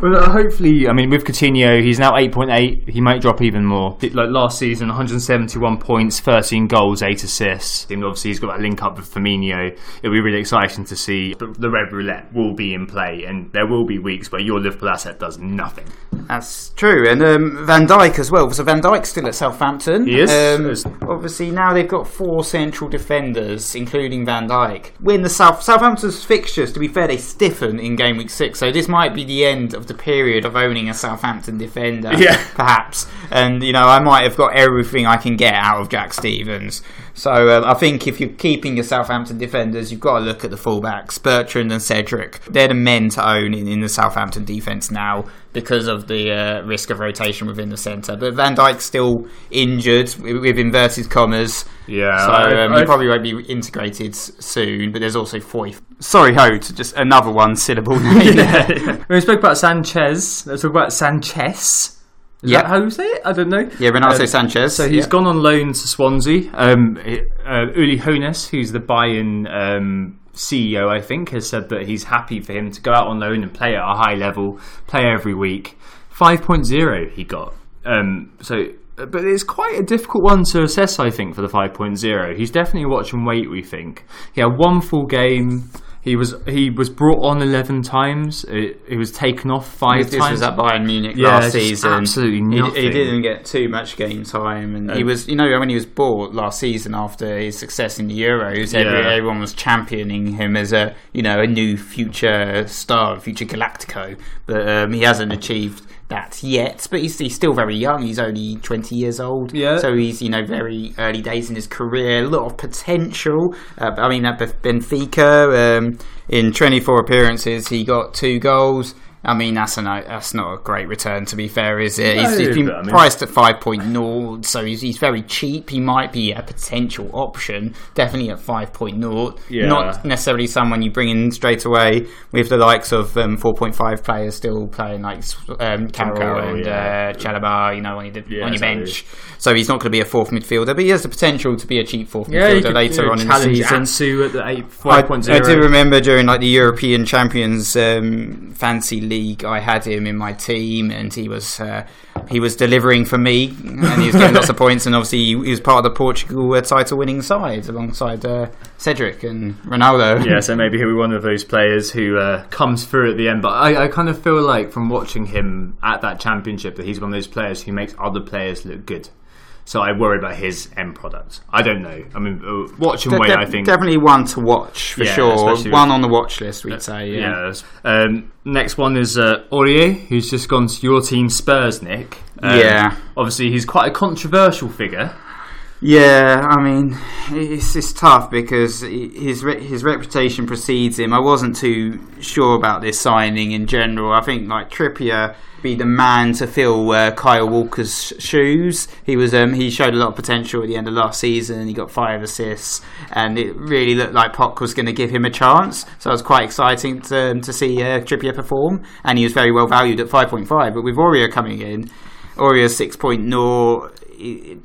Well, hopefully, I mean, with Coutinho, he's now eight point eight. He might drop even more. Like last season, one hundred seventy-one points. First thirteen goals, eight assists. And obviously he's got that link up with Firmino. It'll be really exciting to see. But the red roulette will be in play, and there will be weeks where your Liverpool asset does nothing. That's true. And um, Van Dijk as well. So Van Dijk's still at Southampton. He is. Um, obviously now they've got four central defenders, including Van Dijk. When the South Southampton's fixtures, to be fair, they stiffen in game week six. So this might be the end of the period of owning a Southampton defender, yeah. perhaps. And, you know, I might have got everything I can get out of Jack Stevens. So uh, I think if you're keeping your Southampton defenders, you've got to look at the fullbacks, Bertrand and Cedric. They're the men to own in, in the Southampton defence now, because of the uh, risk of rotation within the centre. But Van Dijk's still injured, with, with inverted commas. Yeah. So um, I, I, he probably won't be integrated soon, but there's also forty. Sorry, Hote, just another one syllable name. Yeah, yeah. We spoke about Sanchez. Let's talk about Sanchez. Is yep. that how you say it? I don't know. Yeah, Renato um, Sanchez. So he's yep. gone on loan to Swansea. Um, uh, Uli Hoeneß, who's the Bayern um, C E O, I think, has said that he's happy for him to go out on loan and play at a high level, play every week. five point oh he got. Um, so, but it's quite a difficult one to assess, I think, for the five point oh. He's definitely watch and wait, we think. He had one full game. He was he was brought on eleven times. He was taken off five this times. This was at Bayern Munich yeah, last season. Absolutely nothing. He, he didn't get too much game time, and um, he was you know when he was bought last season after his success in the Euros, yeah. every, everyone was championing him as a you know a new future star, future Galactico. But um, he hasn't achieved that yet. But he's, he's still very young. He's only twenty years old. Yeah. So he's you know very early days in his career. A lot of potential. Uh, I mean at Benfica. Um, In twenty-four appearances, he got two goals. I mean, that's, an, that's not a great return, to be fair, is it? No, he's, he's been I mean... priced at five point oh, so he's, he's very cheap. He might be a potential option, definitely at five point oh. Yeah. Not necessarily someone you bring in straight away, with the likes of um, four point five players still playing, like um, Campo and yeah. uh, Chalabar, you know, on your, yeah, on your bench. Exactly. So he's not going to be a fourth midfielder, but he has the potential to be a cheap fourth yeah, midfielder could, later you know, on in the season. Ansu at the eight, five point oh. I, I do remember during like the European Champions um, fancy league, I had him in my team, and he was uh, he was delivering for me, and he was getting lots of points. And obviously, he was part of the Portugal uh, title-winning side alongside uh, Cedric and Ronaldo. Yeah, so maybe he'll be one of those players who uh, comes through at the end. But I, I kind of feel like from watching him at that championship that he's one of those players who makes other players look good. So I worry about his end product. I don't know. I mean, uh, watch and de- wait, de- I think. Definitely one to watch, for yeah, sure. One on the watch list, we'd uh, say. Yeah. yeah. Um, next one is uh, Aurier, who's just gone to your team, Spurs, Nick. Um, yeah. Obviously, he's quite a controversial figure. Yeah, I mean, it's it's tough because his re- his reputation precedes him. I wasn't too sure about this signing in general. I think like Trippier be the man to fill uh, Kyle Walker's shoes. He was um, he showed a lot of potential at the end of last season. He got five assists, and it really looked like Poch was going to give him a chance. So it was quite exciting to um, to see uh, Trippier perform, and he was very well valued at five point five. But with Aurier coming in, Aurier six point oh.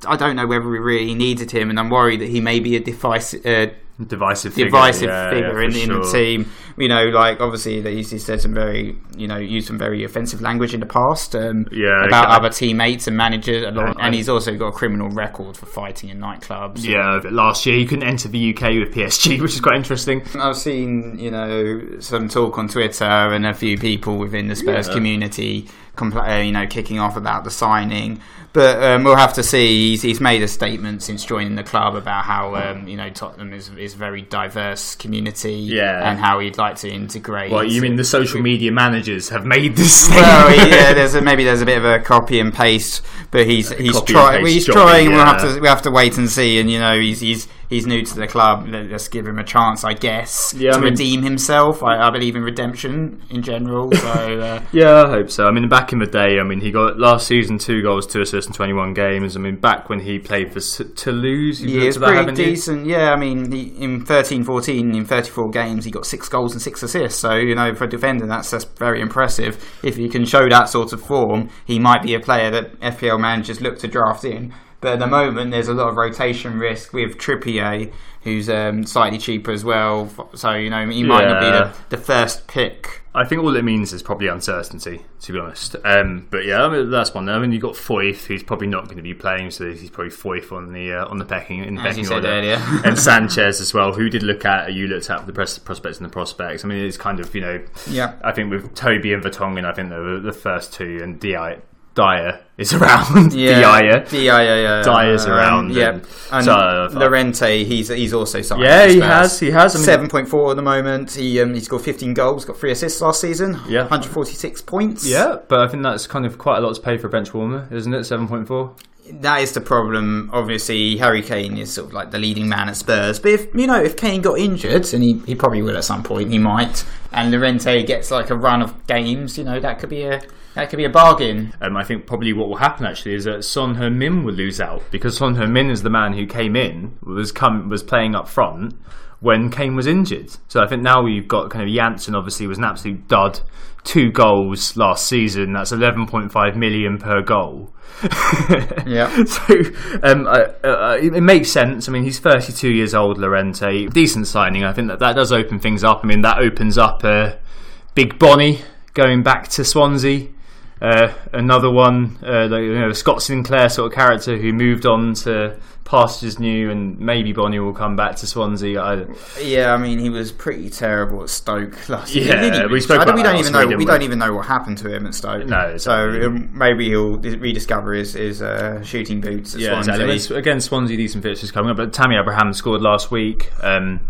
I don't know whether we really needed him, and I'm worried that he may be a divisive, uh, divisive figure, divisive yeah, figure yeah, in, sure. in the team. You know, like obviously they used to said some very, you know, used some very offensive language in the past um, yeah, about okay. other teammates and managers, along, and he's also got a criminal record for fighting in nightclubs. Yeah, last year he couldn't enter the U K with P S G, which is quite interesting. I've seen, you know, some talk on Twitter and a few people within the Spurs yeah. community. Compl- uh, you know, kicking off about the signing, but um, we'll have to see. He's, he's made a statement since joining the club about how um, you know Tottenham is is a very diverse community, yeah. and how he'd like to integrate. Well, you mean the social media managers have made this statement? Well, yeah, there's a, maybe there's a bit of a copy and paste, but he's a he's trying. Well, he's job, trying. Yeah. We'll have to we have to wait and see. And you know, he's he's. He's new to the club. Let's give him a chance, I guess, yeah, to I mean, redeem himself. I, I believe in redemption in general. So uh... yeah, I hope so. I mean, back in the day, I mean, he got last season two goals, two assists in twenty-one games. I mean, back when he played for Toulouse, he yeah, was pretty decent. He? Yeah, I mean, he, in thirteen fourteen, in thirty-four games, he got six goals and six assists. So you know, for a defender, that's that's very impressive. If you can show that sort of form, he might be a player that F P L managers look to draft in. But at the moment, there's a lot of rotation risk with Trippier, who's um, slightly cheaper as well. So, you know, he might yeah. not be the, the first pick. I think all it means is probably uncertainty, to be honest. Um, but yeah, I mean, that's one. I mean, you've got Foyth, who's probably not going to be playing, so he's probably Foyth on the uh, on the pecking in the as pecking you said order. Earlier. And Sanchez as well, who did look at, you looked at the prospects and the prospects. I mean, it's kind of, you know, yeah. I think with Toby and Vertonghen, I think they were the first two, and D I. Dyer is around. Yeah, Dyer, Dyer, yeah, Dyer's around. Um, yeah, and so, Llorente, he's he's also signed. Yeah, he has, he has. I mean, Seven point four at the moment. He um, he's scored fifteen goals, got three assists last season. Yeah, one hundred forty six points. Yeah, but I think that's kind of quite a lot to pay for a bench warmer, isn't it? Seven point four. That is the problem. Obviously, Harry Kane is sort of like the leading man at Spurs. But if you know, if Kane got injured, and he, he probably will at some point, he might. And Llorente gets like a run of games, you know, that could be a that could be a bargain. Um, I think probably what will happen actually is that Son Heung-min will lose out, because Son Heung-min is the man who came in was come was playing up front when Kane was injured. So I think now we've got kind of Janssen, obviously was an absolute dud. Two goals last season. That's eleven point five million per goal. yeah. So um, uh, uh, it, it makes sense. I mean, he's thirty-two years old, Llorente. Decent signing. I think that that does open things up. I mean, that opens up uh, Big Bonnie going back to Swansea. Uh, another one, uh, like, you know, a Scott Sinclair sort of character who moved on to pastures new, and maybe Bonnie will come back to Swansea. I... Yeah, I mean, he was pretty terrible at Stoke last year. Yeah, we spoke about that. We don't even know. We, we don't even know what happened to him at Stoke. No, exactly. So maybe he'll rediscover his his uh, shooting boots at yeah, Swansea. Exactly. Again, Swansea decent fixtures coming up, but Tammy Abraham scored last week. Um,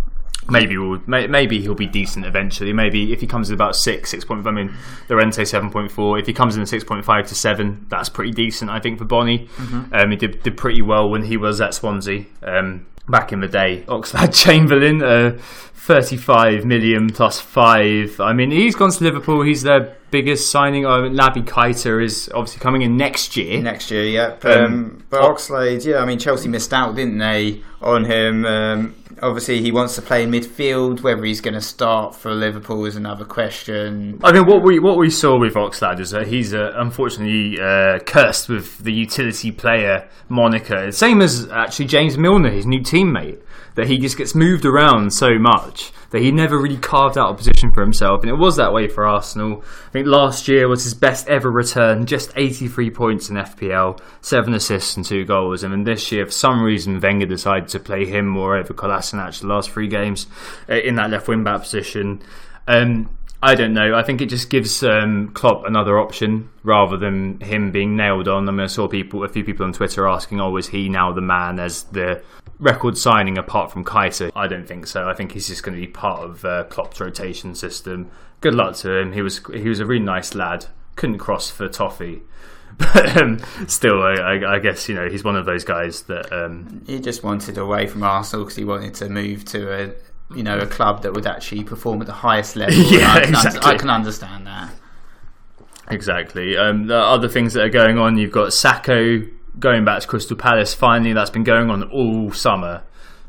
Maybe we'll, maybe he'll be decent eventually. Maybe if he comes in about six, six point five, I mean, Llorente seven point four. If he comes in six point five to seven, that's pretty decent, I think, for Bonnie. Mm-hmm. Um, he did, did pretty well when he was at Swansea um, back in the day. Oxlade-Chamberlain, uh, thirty-five million plus five. I mean, he's gone to Liverpool. He's their biggest signing. Oh, Naby Keita is obviously coming in next year. Next year, yeah. Um, um, but Oxlade, yeah, I mean, Chelsea missed out, didn't they, on him? Um, Obviously, he wants to play in midfield. Whether he's going to start for Liverpool is another question. I mean, what we what we saw with Oxlade is that he's uh, unfortunately uh, cursed with the utility player moniker. Same as actually James Milner, his new teammate, that he just gets moved around so much that he never really carved out a position for himself. And it was that way for Arsenal. I think last year was his best ever return, just eighty-three points in F P L, seven assists and two goals. And then this year, for some reason, Wenger decided to play him more over Kolasinac the last three games in that left wing back position. Um, I don't know. I think it just gives um, Klopp another option rather than him being nailed on. I mean, I saw people, a few people on Twitter asking, oh, is he now the man as the record signing apart from Keita? I don't think so. I think he's just going to be part of uh, Klopp's rotation system. Good luck to him. He was he was a really nice lad. Couldn't cross for toffee. But um, still, I, I, I guess, you know, he's one of those guys that... Um, he just wanted away from Arsenal because he wanted to move to a... you know, a club that would actually perform at the highest level. Yeah, I can, exactly. under- I can understand that. Exactly. Um, the other things that are going on, you've got Sakho going back to Crystal Palace. Finally, that's been going on all summer.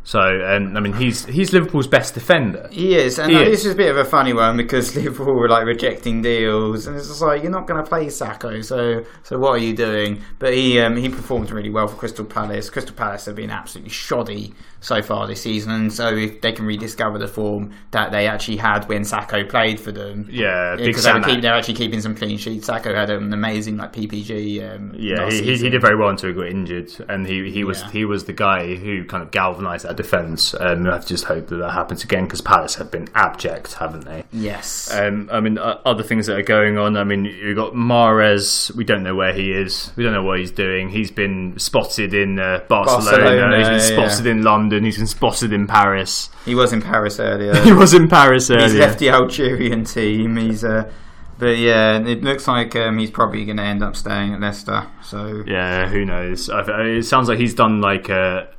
So, um, I mean, he's he's Liverpool's best defender. He is, and he like, is. This is a bit of a funny one because Liverpool were like rejecting deals, and it's just like, you're not going to play Sakho, so so what are you doing? But he um, he performed really well for Crystal Palace. Crystal Palace have been absolutely shoddy so far this season, and so if they can rediscover the form that they actually had when Sakho played for them, yeah, because yeah, they they're actually keeping some clean sheets. Sakho had an amazing like P P G. Um, yeah, he, he he did very well until he got injured, and he he was yeah. he was the guy who kind of galvanised that defence. um, I just hope that that happens again because Palace have been abject, haven't they? Yes. um, I mean, uh, other things that are going on, I mean, you've got Mahrez. We don't know where he is, we don't know what he's doing. He's been spotted in uh, Barcelona. Barcelona he's been yeah. spotted in London, he's been spotted in Paris. He was in Paris earlier. he was in Paris earlier he's left the Algerian team. He's uh, but yeah, it looks like um, he's probably going to end up staying at Leicester, so yeah, who knows. I, it sounds like he's done like a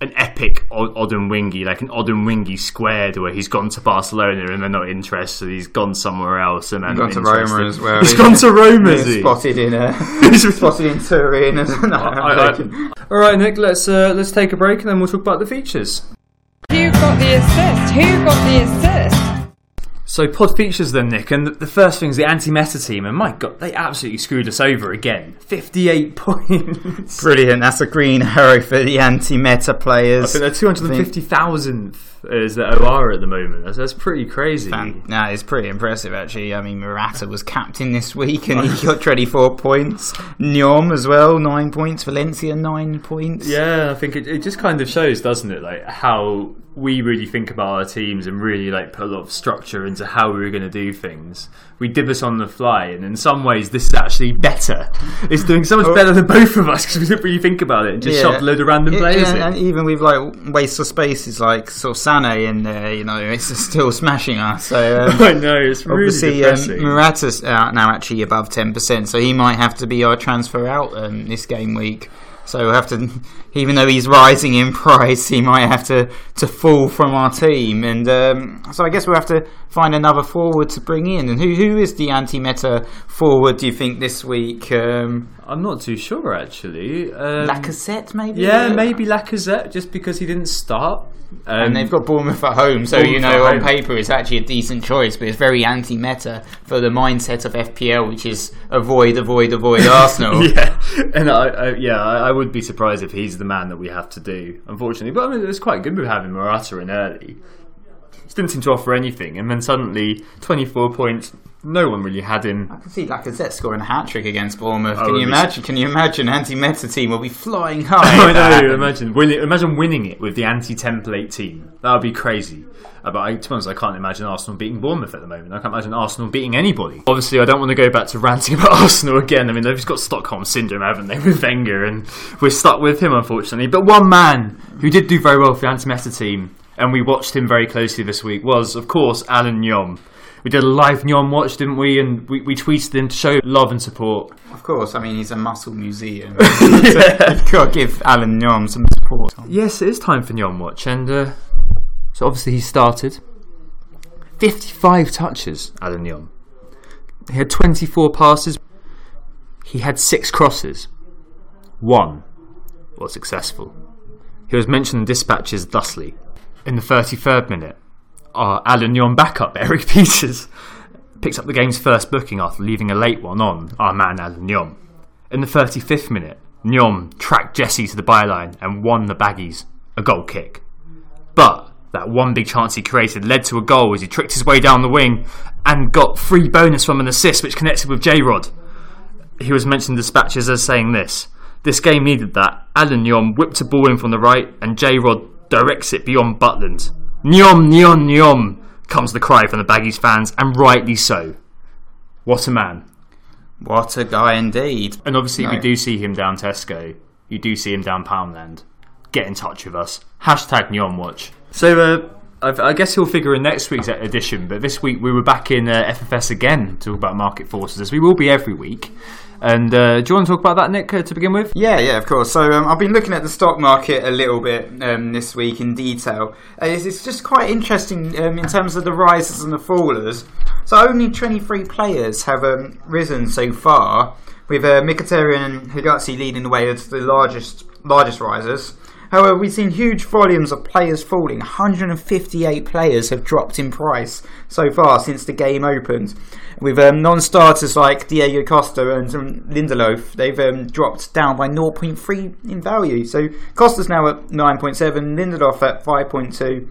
an epic Odemwingie, like an Odemwingie squared, where he's gone to Barcelona and they're not interested. He's gone somewhere else and he's gone to Roma as well. He's gone to Roma. He's he? spotted in a, he's spotted in Turin. No, I, I, all right, Nick, let's uh, let's take a break and then we'll talk about the features. Who got the assist? Who got the assist? So Pod features them, Nick, and the first thing is the anti-meta team, and my God, they absolutely screwed us over again. fifty-eight points. Brilliant, that's a green arrow for the anti-meta players. I think they're two hundred fifty thousandth as the O R at the moment. That's, that's pretty crazy. Fan. No, it's pretty impressive, actually. I mean, Morata was captain this week, and he got twenty-four points. Nyom as well, nine points. Valencia, nine points. Yeah, I think it, it just kind of shows, doesn't it, like how we really think about our teams and really like put a lot of structure into how we were going to do things. We did this on the fly, and in some ways this is actually better. It's doing so much oh. better than both of us because we didn't really think about it and just yeah. shoved a load of random players yeah, in. And even with like waste of spaces like sort of Sané in there, you know, it's still smashing us. So um, I know, it's really depressing. Um, Morata's out now actually above ten percent, so he might have to be our transfer out um, this game week. So we'll have to, even though he's rising in price, he might have to, to fall from our team. And um, so I guess we'll have to find another forward to bring in. And who who is the anti-meta forward, do you think, this week? Um, I'm not too sure, actually. Um, Lacazette, maybe? Yeah, maybe Lacazette, just because he didn't start. Um, and they've got Bournemouth at home, so, Bournemouth you know, on paper it's actually a decent choice, but it's very anti-meta for the mindset of F P L, which is avoid, avoid, avoid Arsenal. yeah, and I, I, yeah, I, I would be surprised if he's the man that we have to do, unfortunately. But I mean, it was quite good with having Morata in early. Just didn't seem to offer anything, and then suddenly twenty-four points. No one really had him. I can see Lacazette scoring a hat-trick against Bournemouth. Can you imagine? Can you imagine? Anti-meta team will be flying high. I know, imagine. Win it, imagine winning it with the anti-template team. That would be crazy. But I, to be honest, I can't imagine Arsenal beating Bournemouth at the moment. I can't imagine Arsenal beating anybody. Obviously, I don't want to go back to ranting about Arsenal again. I mean, they've just got Stockholm syndrome, haven't they, with Wenger? And we're stuck with him, unfortunately. But one man who did do very well for the anti-meta team, and we watched him very closely this week, was, of course, Alan Nyom. We did a live Nyom watch, didn't we? And we, we tweeted him to show love and support. Of course, I mean, he's a muscle museum. yeah. You've got to give Alan Nyom some support. Yes, it is time for Nyom watch. And uh, so obviously he started. fifty-five touches, Alan Nyom. He had twenty-four passes. He had six crosses. One was successful. He was mentioned in dispatches thusly. In the thirty-third minute, our Alan Nyom backup, Eric Peters, picks up the game's first booking after leaving a late one on our man Alan Nyom. In the thirty-fifth minute, Nyom tracked Jesse to the byline and won the Baggies a goal kick. But that one big chance he created led to a goal as he tricked his way down the wing and got free bonus from an assist which connected with J-Rod. He was mentioned in dispatches as saying this, "This game needed that. Alan Nyom whipped a ball in from the right and J-Rod directs it beyond Butland. Nyom, Nyom, Nyom," comes the cry from the Baggies fans, and rightly so. What a man. What a guy indeed. And obviously no. we do see him down Tesco. You do see him down Poundland. Get in touch with us. Hashtag NyomWatch. So uh, I, I guess he'll figure in next week's edition, but this week we were back in uh, F F S again to talk about market forces, as we will be every week. And uh, do you want to talk about that, Nick, uh, to begin with? Yeah, yeah, of course. So um, I've been looking at the stock market a little bit um, this week in detail. Uh, it's, it's just quite interesting um, in terms of the rises and the fallers. So only twenty-three players have um, risen so far, with uh, Mkhitaryan and Huddersfield leading the way as the largest largest risers. However, we've seen huge volumes of players falling. one hundred fifty-eight players have dropped in price so far since the game opened. With um, non-starters like Diego Costa and Lindelof, they've um, dropped down by zero point three in value. So Costa's now at nine point seven, Lindelof at five point two.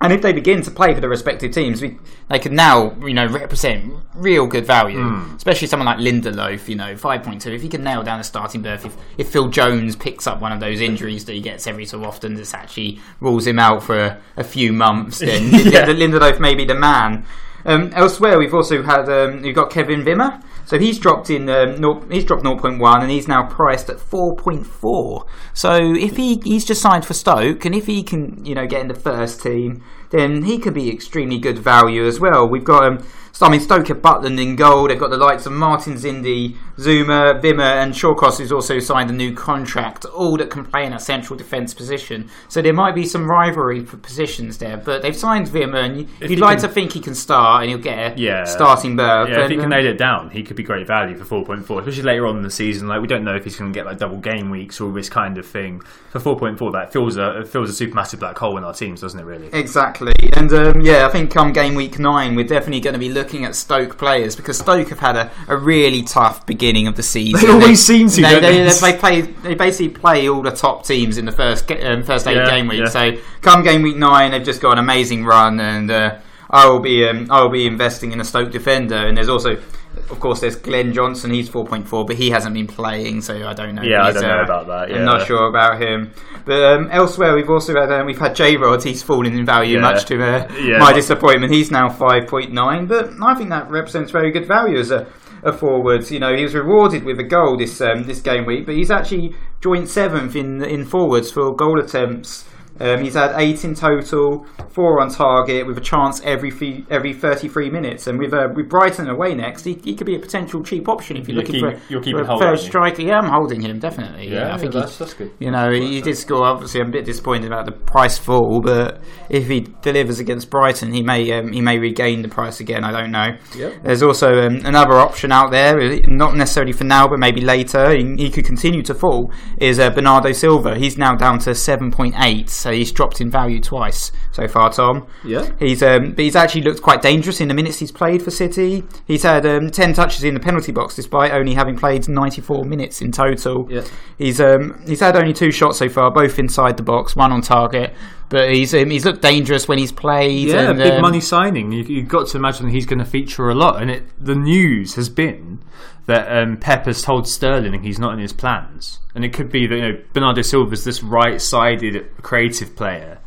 And if they begin to play for their respective teams, we, they could now, you know, represent real good value. Mm. Especially someone like Lindelof, you know, five point two. If he can nail down a starting berth, if, if Phil Jones picks up one of those injuries that he gets every so often, this actually rules him out for a, a few months, then yeah. Lindelof may be the man. Um, elsewhere, we've also had um, we've got Kevin Vimmer. So he's dropped in. Um, no, he's dropped zero point one, and he's now priced at four point four. So if he he's just signed for Stoke, and if he can, you know, get in the first team, then he could be extremely good value as well. We've got um, so, I mean, Stoke have Butland in goal. They've got the likes of Martin Zindi, Zuma, Vimmer, and Shawcross, who's also signed a new contract. All that can play in a central defence position. So there might be some rivalry for positions there. But they've signed Vimmer, and if you'd like can, to think he can start, and he'll get a yeah, starting berth. Yeah, and, if he can um, nail it down, he could be great value for four point four, especially later on in the season. Like, we don't know if he's going to get like double game weeks or this kind of thing. For four point four, that fills a it fills a supermassive black hole in our teams, doesn't it? Really, exactly. exactly. And um, yeah, I think come game week nine, we're definitely going to be looking at Stoke players, because Stoke have had a, a really tough beginning of the season. They always they, seem to. They, they, they, they play. They basically play all the top teams in the first um, first eight yeah, game week. Yeah. So come game week nine, they've just got an amazing run, and uh, I will be um, I will be investing in a Stoke defender. And there's also, of course, there's Glenn Johnson. He's four point four, but he hasn't been playing, so I don't know. Yeah, he's, I don't know uh, about that. Yeah. I'm not sure about him. But um, elsewhere, we've also had um, we've had J-Rod. He's fallen in value, yeah. much to uh, yeah. my disappointment. He's now five point nine, but I think that represents very good value as a, a forward. You know, he was rewarded with a goal this um, this game week, but he's actually joint seventh in in forwards for goal attempts. Um, he's had eight in total, four on target, with a chance every few, every thirty-three minutes. And with uh, with Brighton away next, he, he could be a potential cheap option if you're, you're looking keep, for, you're keeping for a hold, fair striker. Yeah, I'm holding him definitely. Yeah, yeah I think yeah, that's, he, that's good. You know, that's he, he did score. Obviously, I'm a bit disappointed about the price fall, but if he delivers against Brighton, he may um, he may regain the price again. I don't know. Yep. There's also um, another option out there, not necessarily for now, but maybe later. He, he could continue to fall. Is uh, Bernardo Silva? He's now down to seven point eight. So he's dropped in value twice so far, Tom. Yeah. He's um, but he's actually looked quite dangerous in the minutes he's played for City. He's had um, ten touches in the penalty box, despite only having played ninety-four minutes in total. Yeah. He's um, he's had only two shots so far, both inside the box, one on target. But he's um, he's looked dangerous when he's played. Yeah, and, big um, money signing. You, you've got to imagine he's going to feature a lot. And it, the news has been that um, Pep has told Sterling he's not in his plans. And it could be that, you know, Bernardo Silva's this right-sided creative player.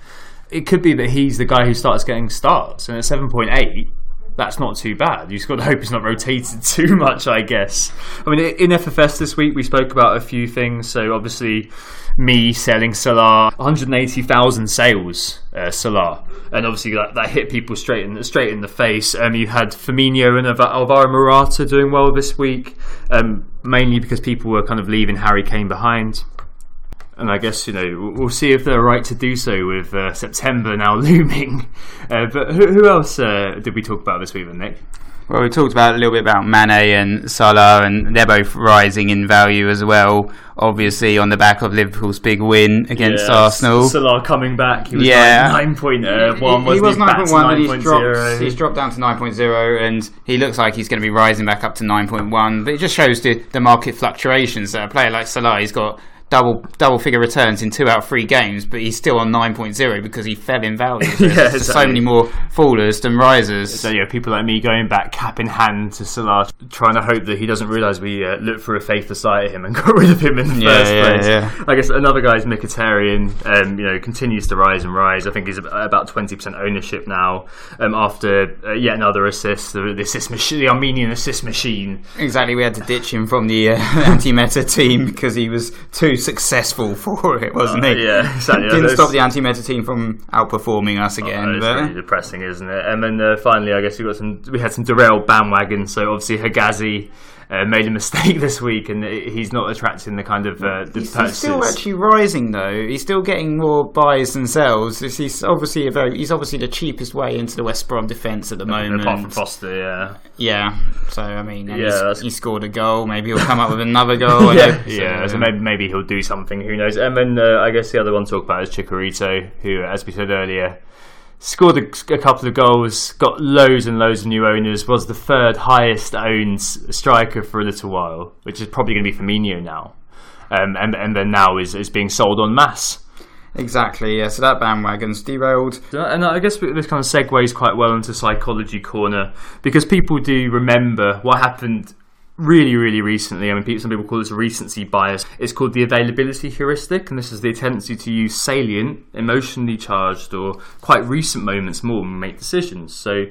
It could be that he's the guy who starts getting starts. And at seven point eight, that's not too bad. You've got to hope he's not rotated too much, I guess. I mean, in F F S this week, we spoke about a few things. So obviously, me selling Salah, one hundred eighty thousand sales, uh, Salah, and obviously that, that hit people straight in straight in the face. Um, you had Firmino and Alvaro Morata doing well this week, um, mainly because people were kind of leaving Harry Kane behind. And I guess, you know, we'll see if they're right to do so with uh, September now looming. Uh, but who, who else uh, did we talk about this week, then, Nick? Well, we talked about a little bit about Mane and Salah, and they're both rising in value as well, obviously on the back of Liverpool's big win against yeah, Arsenal. Salah coming back, he was yeah. like nine point one, wasn't he? He was nine point one, but he's dropped, he's dropped down to nine point oh, and he looks like he's going to be rising back up to nine point one. But it just shows the, the market fluctuations that a player like Salah, he's got double double figure returns in two out of three games, but he's still on nine point oh because he fell in value. So yeah, there's exactly. so many more fallers than risers. So yeah, people like me going back cap in hand to Salah, trying to hope that he doesn't realise we uh, looked through a faithless eye at him and got rid of him in the yeah, first yeah, place. Yeah. I guess another guy is Mkhitaryan. Um, you know, continues to rise and rise. I think he's about twenty percent ownership now. Um, after uh, yet another assist, the, the assist machine, the Armenian assist machine. Exactly, we had to ditch him from the uh, anti-meta team because he was too successful for it, wasn't uh, he? Yeah, exactly. Didn't stop the anti-meta team from outperforming us again. It's really depressing, isn't it? And then uh, finally, I guess we got some. We had some derailed bandwagons. So obviously, Higazi uh, made a mistake this week, and he's not attracting the kind of uh, the he's, purchases. He's still actually rising, though. He's still getting more buys than sells. He's obviously a very. He's obviously the cheapest way into the West Brom defence at the moment. I mean, apart from Foster, yeah. Yeah. So I mean, yeah, he scored a goal. Maybe he'll come up with another goal. yeah. So, yeah. So maybe, maybe he'll do something, who knows. And then uh, I guess the other one to talk about is Chicharito, who, as we said earlier, scored a, a couple of goals, got loads and loads of new owners, was the third highest owned striker for a little while, which is probably going to be Firmino now, um, and, and then now is, is being sold en masse. Exactly, yeah, so that bandwagon's derailed. And I guess this kind of segues quite well into Psychology Corner, because people do remember what happened really, really recently. I mean, some people call this recency bias. It's called the availability heuristic, and this is the tendency to use salient, emotionally charged, or quite recent moments more when we make decisions. So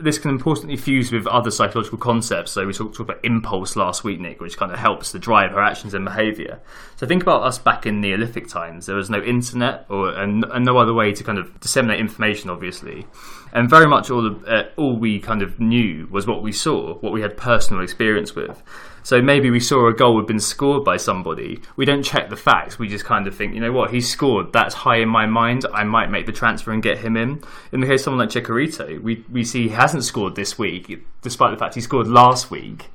this can importantly fuse with other psychological concepts. So we talked talk about impulse last week, Nick, which kind of helps to drive our actions and behaviour. So think about us back in Neolithic times. There was no internet or and, and no other way to kind of disseminate information, obviously. And very much all of, uh, all we kind of knew was what we saw, what we had personal experience with. So maybe we saw a goal had been scored by somebody. We don't check the facts. We just kind of think, you know what, he scored. That's high in my mind. I might make the transfer and get him in. In the case of someone like Chicharito, we, we see he hasn't scored this week, despite the fact he scored last week.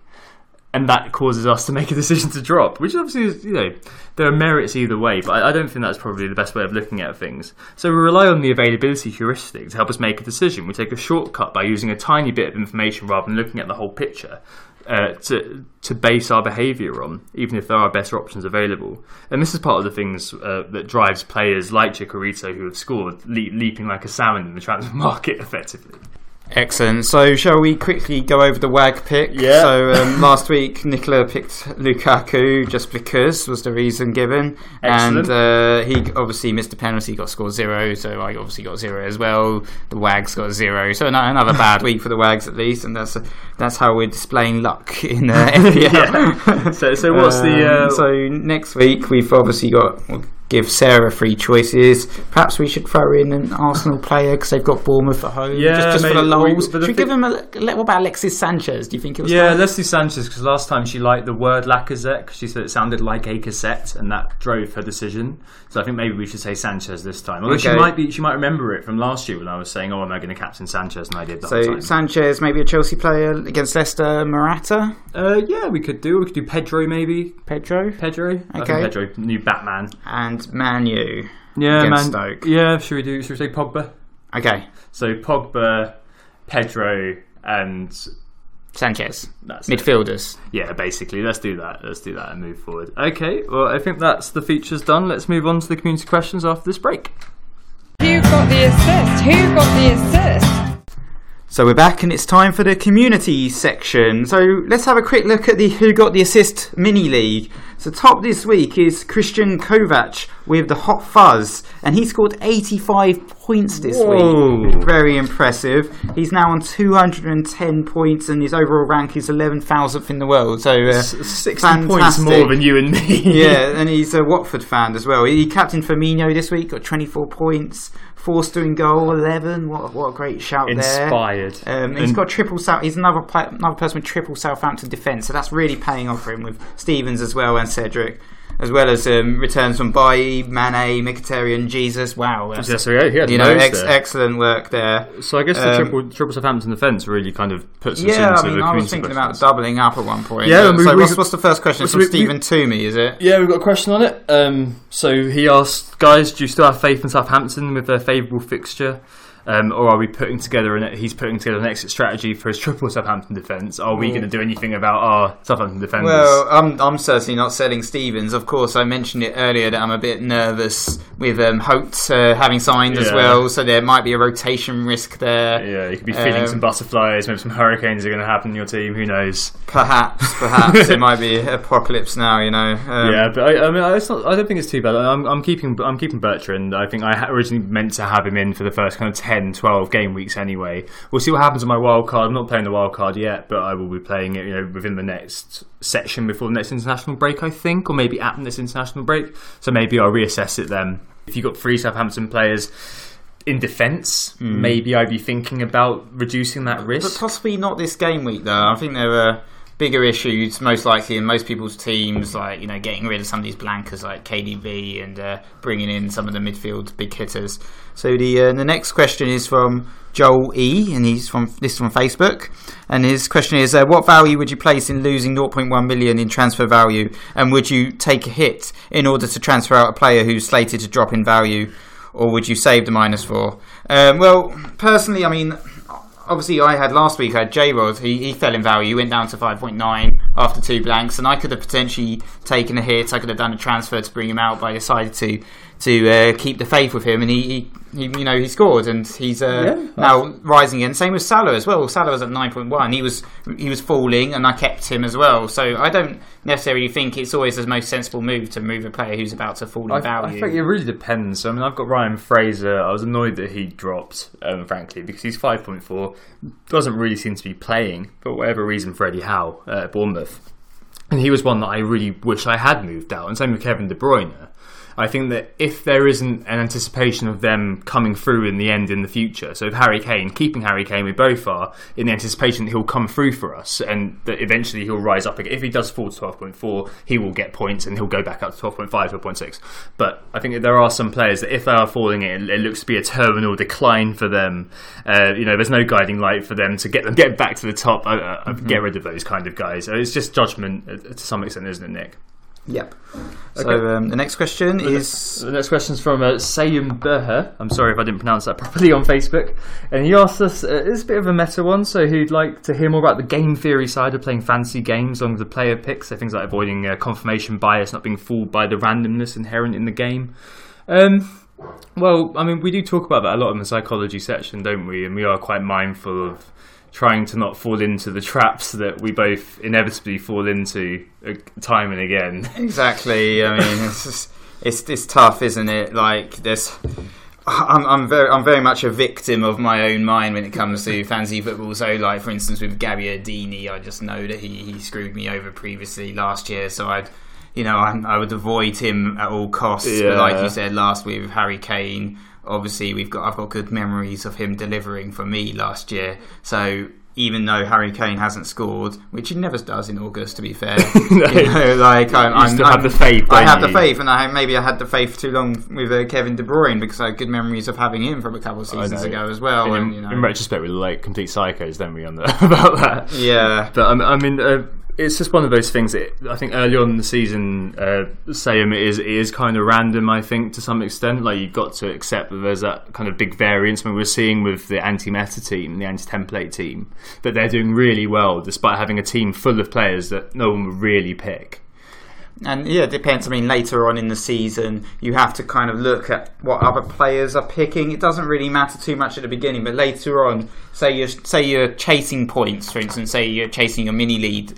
and that causes us to make a decision to drop, which obviously is, you know, there are merits either way, but I, I don't think that's probably the best way of looking at things. So we rely on the availability heuristic to help us make a decision. We take a shortcut by using a tiny bit of information rather than looking at the whole picture uh, to to base our behaviour on, even if there are better options available. And this is part of the things uh, that drives players like Chicharito, who have scored, le- leaping like a salmon in the transfer market, effectively. Excellent. So shall we quickly go over the W A G pick? Yeah. So um, last week Nicola picked Lukaku just because was the reason given. Excellent. And uh, he obviously missed the penalty, got scored zero, so I obviously got zero as well. The W A Gs got zero, so another bad week for the W A Gs at least, and that's that's how we're displaying luck in uh, F P L. Yeah. So so what's um, the... Uh... So next week we've obviously got... Well, give Sarah three choices. Perhaps we should throw in an Arsenal player because they've got Bournemouth at home. Yeah, just, just mate, for the lols. We, should the we give him a what about Alexis Sanchez? Do you think it was? Yeah, that? Let's do Sanchez because last time she liked the word Lacazette because she said it sounded like a cassette, and that drove her decision. So I think maybe we should say Sanchez this time. Although okay. she might be, she might remember it from last year when I was saying, "Oh, am I going to captain Sanchez?" And I did that. So time. Sanchez, maybe a Chelsea player against Leicester. Morata. Uh, yeah, we could do. We could do Pedro maybe. Pedro. Pedro. Okay. I think Pedro, new Batman. And Man U yeah, against Man, Stoke. Yeah, should we do? Should we say Pogba? Okay. So Pogba, Pedro, and Sanchez. That's midfielders. It. Yeah, basically. Let's do that. Let's do that and move forward. Okay. Well, I think that's the features done. Let's move on to the community questions after this break. Who got the assist? Who got the assist? So we're back and it's time for the community section. So let's have a quick look at the Who Got The Assist mini league. So top this week is Christian Kovac with the Hot Fuzz, and he scored eighty-five points this Whoa. week. Very impressive. He's now on two hundred ten points and his overall rank is eleven thousandth in the world. So uh, sixty fantastic. Points more than you and me. Yeah, and he's a Watford fan as well. He captained Firmino this week, got twenty-four points. Forster in goal, eleven. What what a great shout. Inspired. There! Um, he's and got triple. South, he's another another person with triple Southampton defence, so that's really paying off for him with Stevens as well and Cedric, as well as um, returns from Bailly, Mane, Mkhitaryan, Jesus. Wow, that's, yes, so he had you know, ex- excellent work there. So I guess the um, triple, triple Southampton defence really kind of puts us yeah, into I mean, the. Yeah, I was thinking questions. About doubling up at one point. Yeah, we, so we, what's, what's the first question? It's from we, Stephen we, Toomey, is it? Yeah, we've got a question on it. Um, so he asked, guys, do you still have faith in Southampton with their favourable fixture? Um, or are we putting together an, he's putting together an exit strategy for his triple Southampton defence? Are we going to do anything about our Southampton defenders? Well, I'm I'm certainly not selling Stevens. Of course, I mentioned it earlier that I'm a bit nervous with um, Holt uh, having signed yeah. as well, so there might be a rotation risk there. Yeah, you could be feeling um, some butterflies. Maybe some hurricanes are going to happen in your team. Who knows? Perhaps, perhaps it might be apocalypse now. You know. Um, yeah, but I, I mean, it's not, I don't think it's too bad. I'm, I'm keeping I'm keeping Bertrand. I think I originally meant to have him in for the first kind of ten. twelve game weeks anyway. We'll see what happens on my wild card. I'm not playing the wild card yet, but I will be playing it, you know, within the next section before the next international break, I think, or maybe at this international break. So maybe I'll reassess it then. If you've got three Southampton players in defence, mm. maybe I'd be thinking about reducing that risk. But possibly not this game week though. I think there were bigger issues most likely in most people's teams, like, you know, getting rid of some of these blankers like K D B and uh, bringing in some of the midfield big hitters. So the uh, the next question is from Joel E, and he's from this is from Facebook, and his question is uh, what value would you place in losing zero point one million in transfer value, and would you take a hit in order to transfer out a player who's slated to drop in value, or would you save the minus four? Um, well, personally, I mean, obviously, I had last week, I had J-Rod, he, he fell in value, he went down to five point nine after two blanks, and I could have potentially taken a hit, I could have done a transfer to bring him out, but I decided to to uh, keep the faith with him, and he, he, he you know, he scored, and he's uh, yeah, now rising again. Same with Salah as well. Salah was at nine point one, he was he was falling, and I kept him as well, so I don't necessarily think it's always the most sensible move to move a player who's about to fall in I, value. I think it really depends. I mean, I've got Ryan Fraser, I was annoyed that he dropped, um, frankly, because he's five point four, doesn't really seem to be playing, for whatever reason, Freddie Howe uh, at Bournemouth, and he was one that I really wish I had moved out, and same with Kevin De Bruyne. I think that if there isn't an anticipation of them coming through in the end in the future, so if Harry Kane, keeping Harry Kane, we both are, in the anticipation that he'll come through for us and that eventually he'll rise up again. If he does fall to twelve point four, he will get points and he'll go back up to twelve point five, twelve point six. But I think that there are some players that if they are falling in, it looks to be a terminal decline for them. Uh, you know, there's no guiding light for them to get them get back to the top. I, I, mm-hmm. Get rid of those kind of guys. It's just judgment to some extent, isn't it, Nick? Yep. Okay. So um, the next question the is... Ne- the next question is from uh, Sayum Berher. I'm sorry if I didn't pronounce that properly, on Facebook. And he asked us, uh, it's a bit of a meta one, so he'd like to hear more about the game theory side of playing fantasy games along with the player picks, so things like avoiding uh, confirmation bias, not being fooled by the randomness inherent in the game. Um... Well, I mean, we do talk about that a lot in the psychology section, don't we? And we are quite mindful of trying to not fall into the traps that we both inevitably fall into time and again. Exactly. I mean, it's just, it's it's tough, isn't it? Like this, I'm I'm very I'm very much a victim of my own mind when it comes to fantasy football. So, like for instance, with Gabbiadini, I just know that he he screwed me over previously last year, so I'd. You know, I, I would avoid him at all costs. Yeah. But like you said last week with Harry Kane, obviously we've got I've got good memories of him delivering for me last year. So even though Harry Kane hasn't scored, which he never does in August, to be fair, no. you know, like I'm, you I'm, still I'm, have the faith. I have you? the faith, and I maybe I had the faith too long with uh, Kevin De Bruyne because I had good memories of having him from a couple of seasons ago as well. In, and, you know. In retrospect, we're like complete psychos, don't we, on the, about that? Yeah, but um, I mean. Uh, It's just one of those things that I think early on in the season, uh, Sayum, it is, it is kind of random, I think, to some extent. Like, you've got to accept that there's that kind of big variance. I mean, we're seeing with the anti-meta team, the anti-template team, that they're doing really well despite having a team full of players that no one would really pick. And yeah, it depends. I mean, later on in the season, you have to kind of look at what other players are picking. It doesn't really matter too much at the beginning, but later on, say you're, say you're chasing points, for instance, say you're chasing a mini-lead.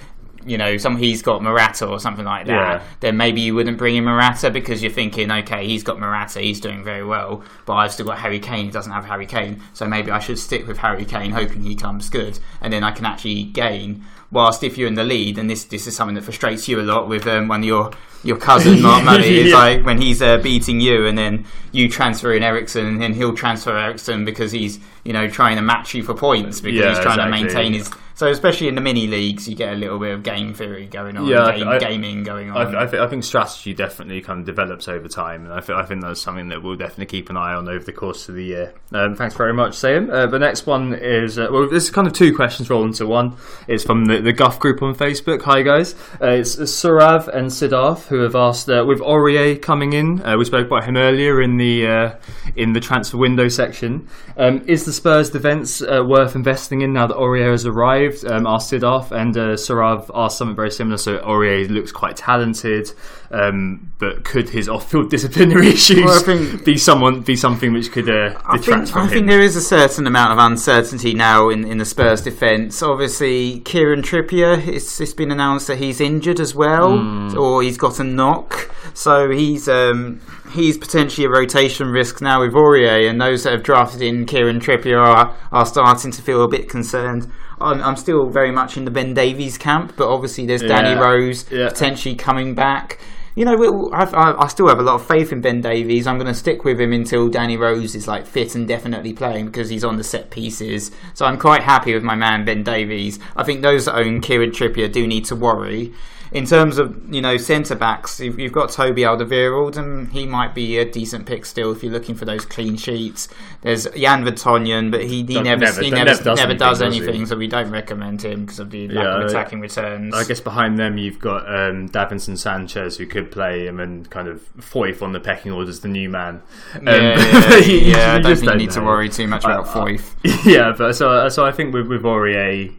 You know, some he's got Morata or something like that. Yeah. Then maybe you wouldn't bring in Morata because you're thinking, okay, he's got Morata, he's doing very well, but I've still got Harry Kane, he doesn't have Harry Kane, so maybe I should stick with Harry Kane, hoping he comes good, and then I can actually gain. Whilst if you're in the lead, and this this is something that frustrates you a lot with um, when your your cousin Mark Murray is yeah. like when he's uh, beating you, and then you transfer in Ericsson, and then he'll transfer Ericsson because he's you know trying to match you for points because yeah, he's trying exactly. to maintain his. So especially in the mini leagues, you get a little bit of game theory going on, yeah, game, I, gaming going on. I, I, think, I think strategy definitely kind of develops over time, and I think, I think that's something that we'll definitely keep an eye on over the course of the year. Um, thanks very much, Sam. Uh, the next one is uh, well, this is kind of two questions rolled into one. It's from the, the Guff group on Facebook. Hi guys, uh, it's Surav and Siddharth who have asked uh, with Aurier coming in. Uh, we spoke about him earlier in the uh, in the transfer window section. Um, is the Spurs defence uh, worth investing in now that Aurier has arrived? Um, asked Siddharth and uh, Surav asked something very similar. So Aurier looks quite talented, um, but could his off-field disciplinary issues well, think, be someone be something which could uh, detract I think, from I him? I think there is a certain amount of uncertainty now in, in the Spurs defence. Obviously, Kieran Trippier, it's, it's been announced that he's injured as well, mm. or he's got a knock. So he's um, he's potentially a rotation risk now with Aurier, and those that have drafted in Kieran Trippier are, are starting to feel a bit concerned. I'm, I'm still very much in the Ben Davies camp, but obviously there's yeah. Danny Rose yeah. potentially coming back. You know, I've, I still have a lot of faith in Ben Davies. I'm going to stick with him until Danny Rose is like fit and definitely playing because he's on the set pieces. So I'm quite happy with my man Ben Davies. I think those that own Kieran Trippier do need to worry. In terms of, you know, centre-backs, you've got Toby Alderweireld, and he might be a decent pick still if you're looking for those clean sheets. There's Jan Vertonghen, but he, he never, never, he never, never does never anything, does anything does so we don't recommend him because of the lack yeah, of attacking returns. I guess behind them you've got um, Davinson Sanchez, who could play him and kind of Foyth on the pecking order as the new man. Um, yeah, yeah, yeah, you, yeah you I don't think you need know. to worry too much about I, Foyth. I, yeah, but so, so I think with, with Aurier...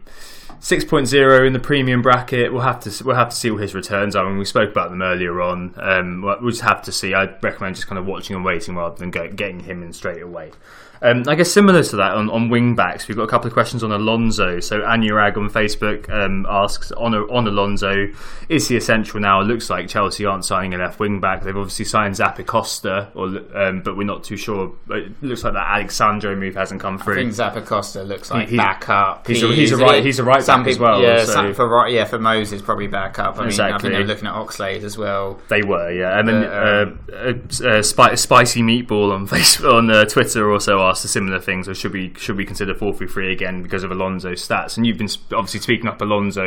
six point oh in the premium bracket. We'll have to we'll have to see what his returns are. I mean, we spoke about them earlier on. Um, we'll just have to see. I'd recommend just kind of watching and waiting rather than go, getting him in straight away. Um, I guess similar to that on, on wing backs, we've got a couple of questions on Alonso. So Anurag on Facebook um, asks on on Alonso, is he essential now? It looks like Chelsea aren't signing a left wing back. They've obviously signed Zappacosta, or um, but we're not too sure. It looks like that Alexandro move hasn't come through. I think Zappacosta looks like he, backup. He's, he's, he's a right. He's a right back people, as well. Yeah, so. some, for right. Yeah, for Moses probably backup. I mean, exactly. I think they're looking at Oxlade as well. They were, yeah, and then uh, uh, uh, uh, spi- spicy meatball on Facebook, on uh, Twitter also asked the similar things, or should we should we consider four three three again because of Alonso's stats? And you've been obviously speaking up Alonso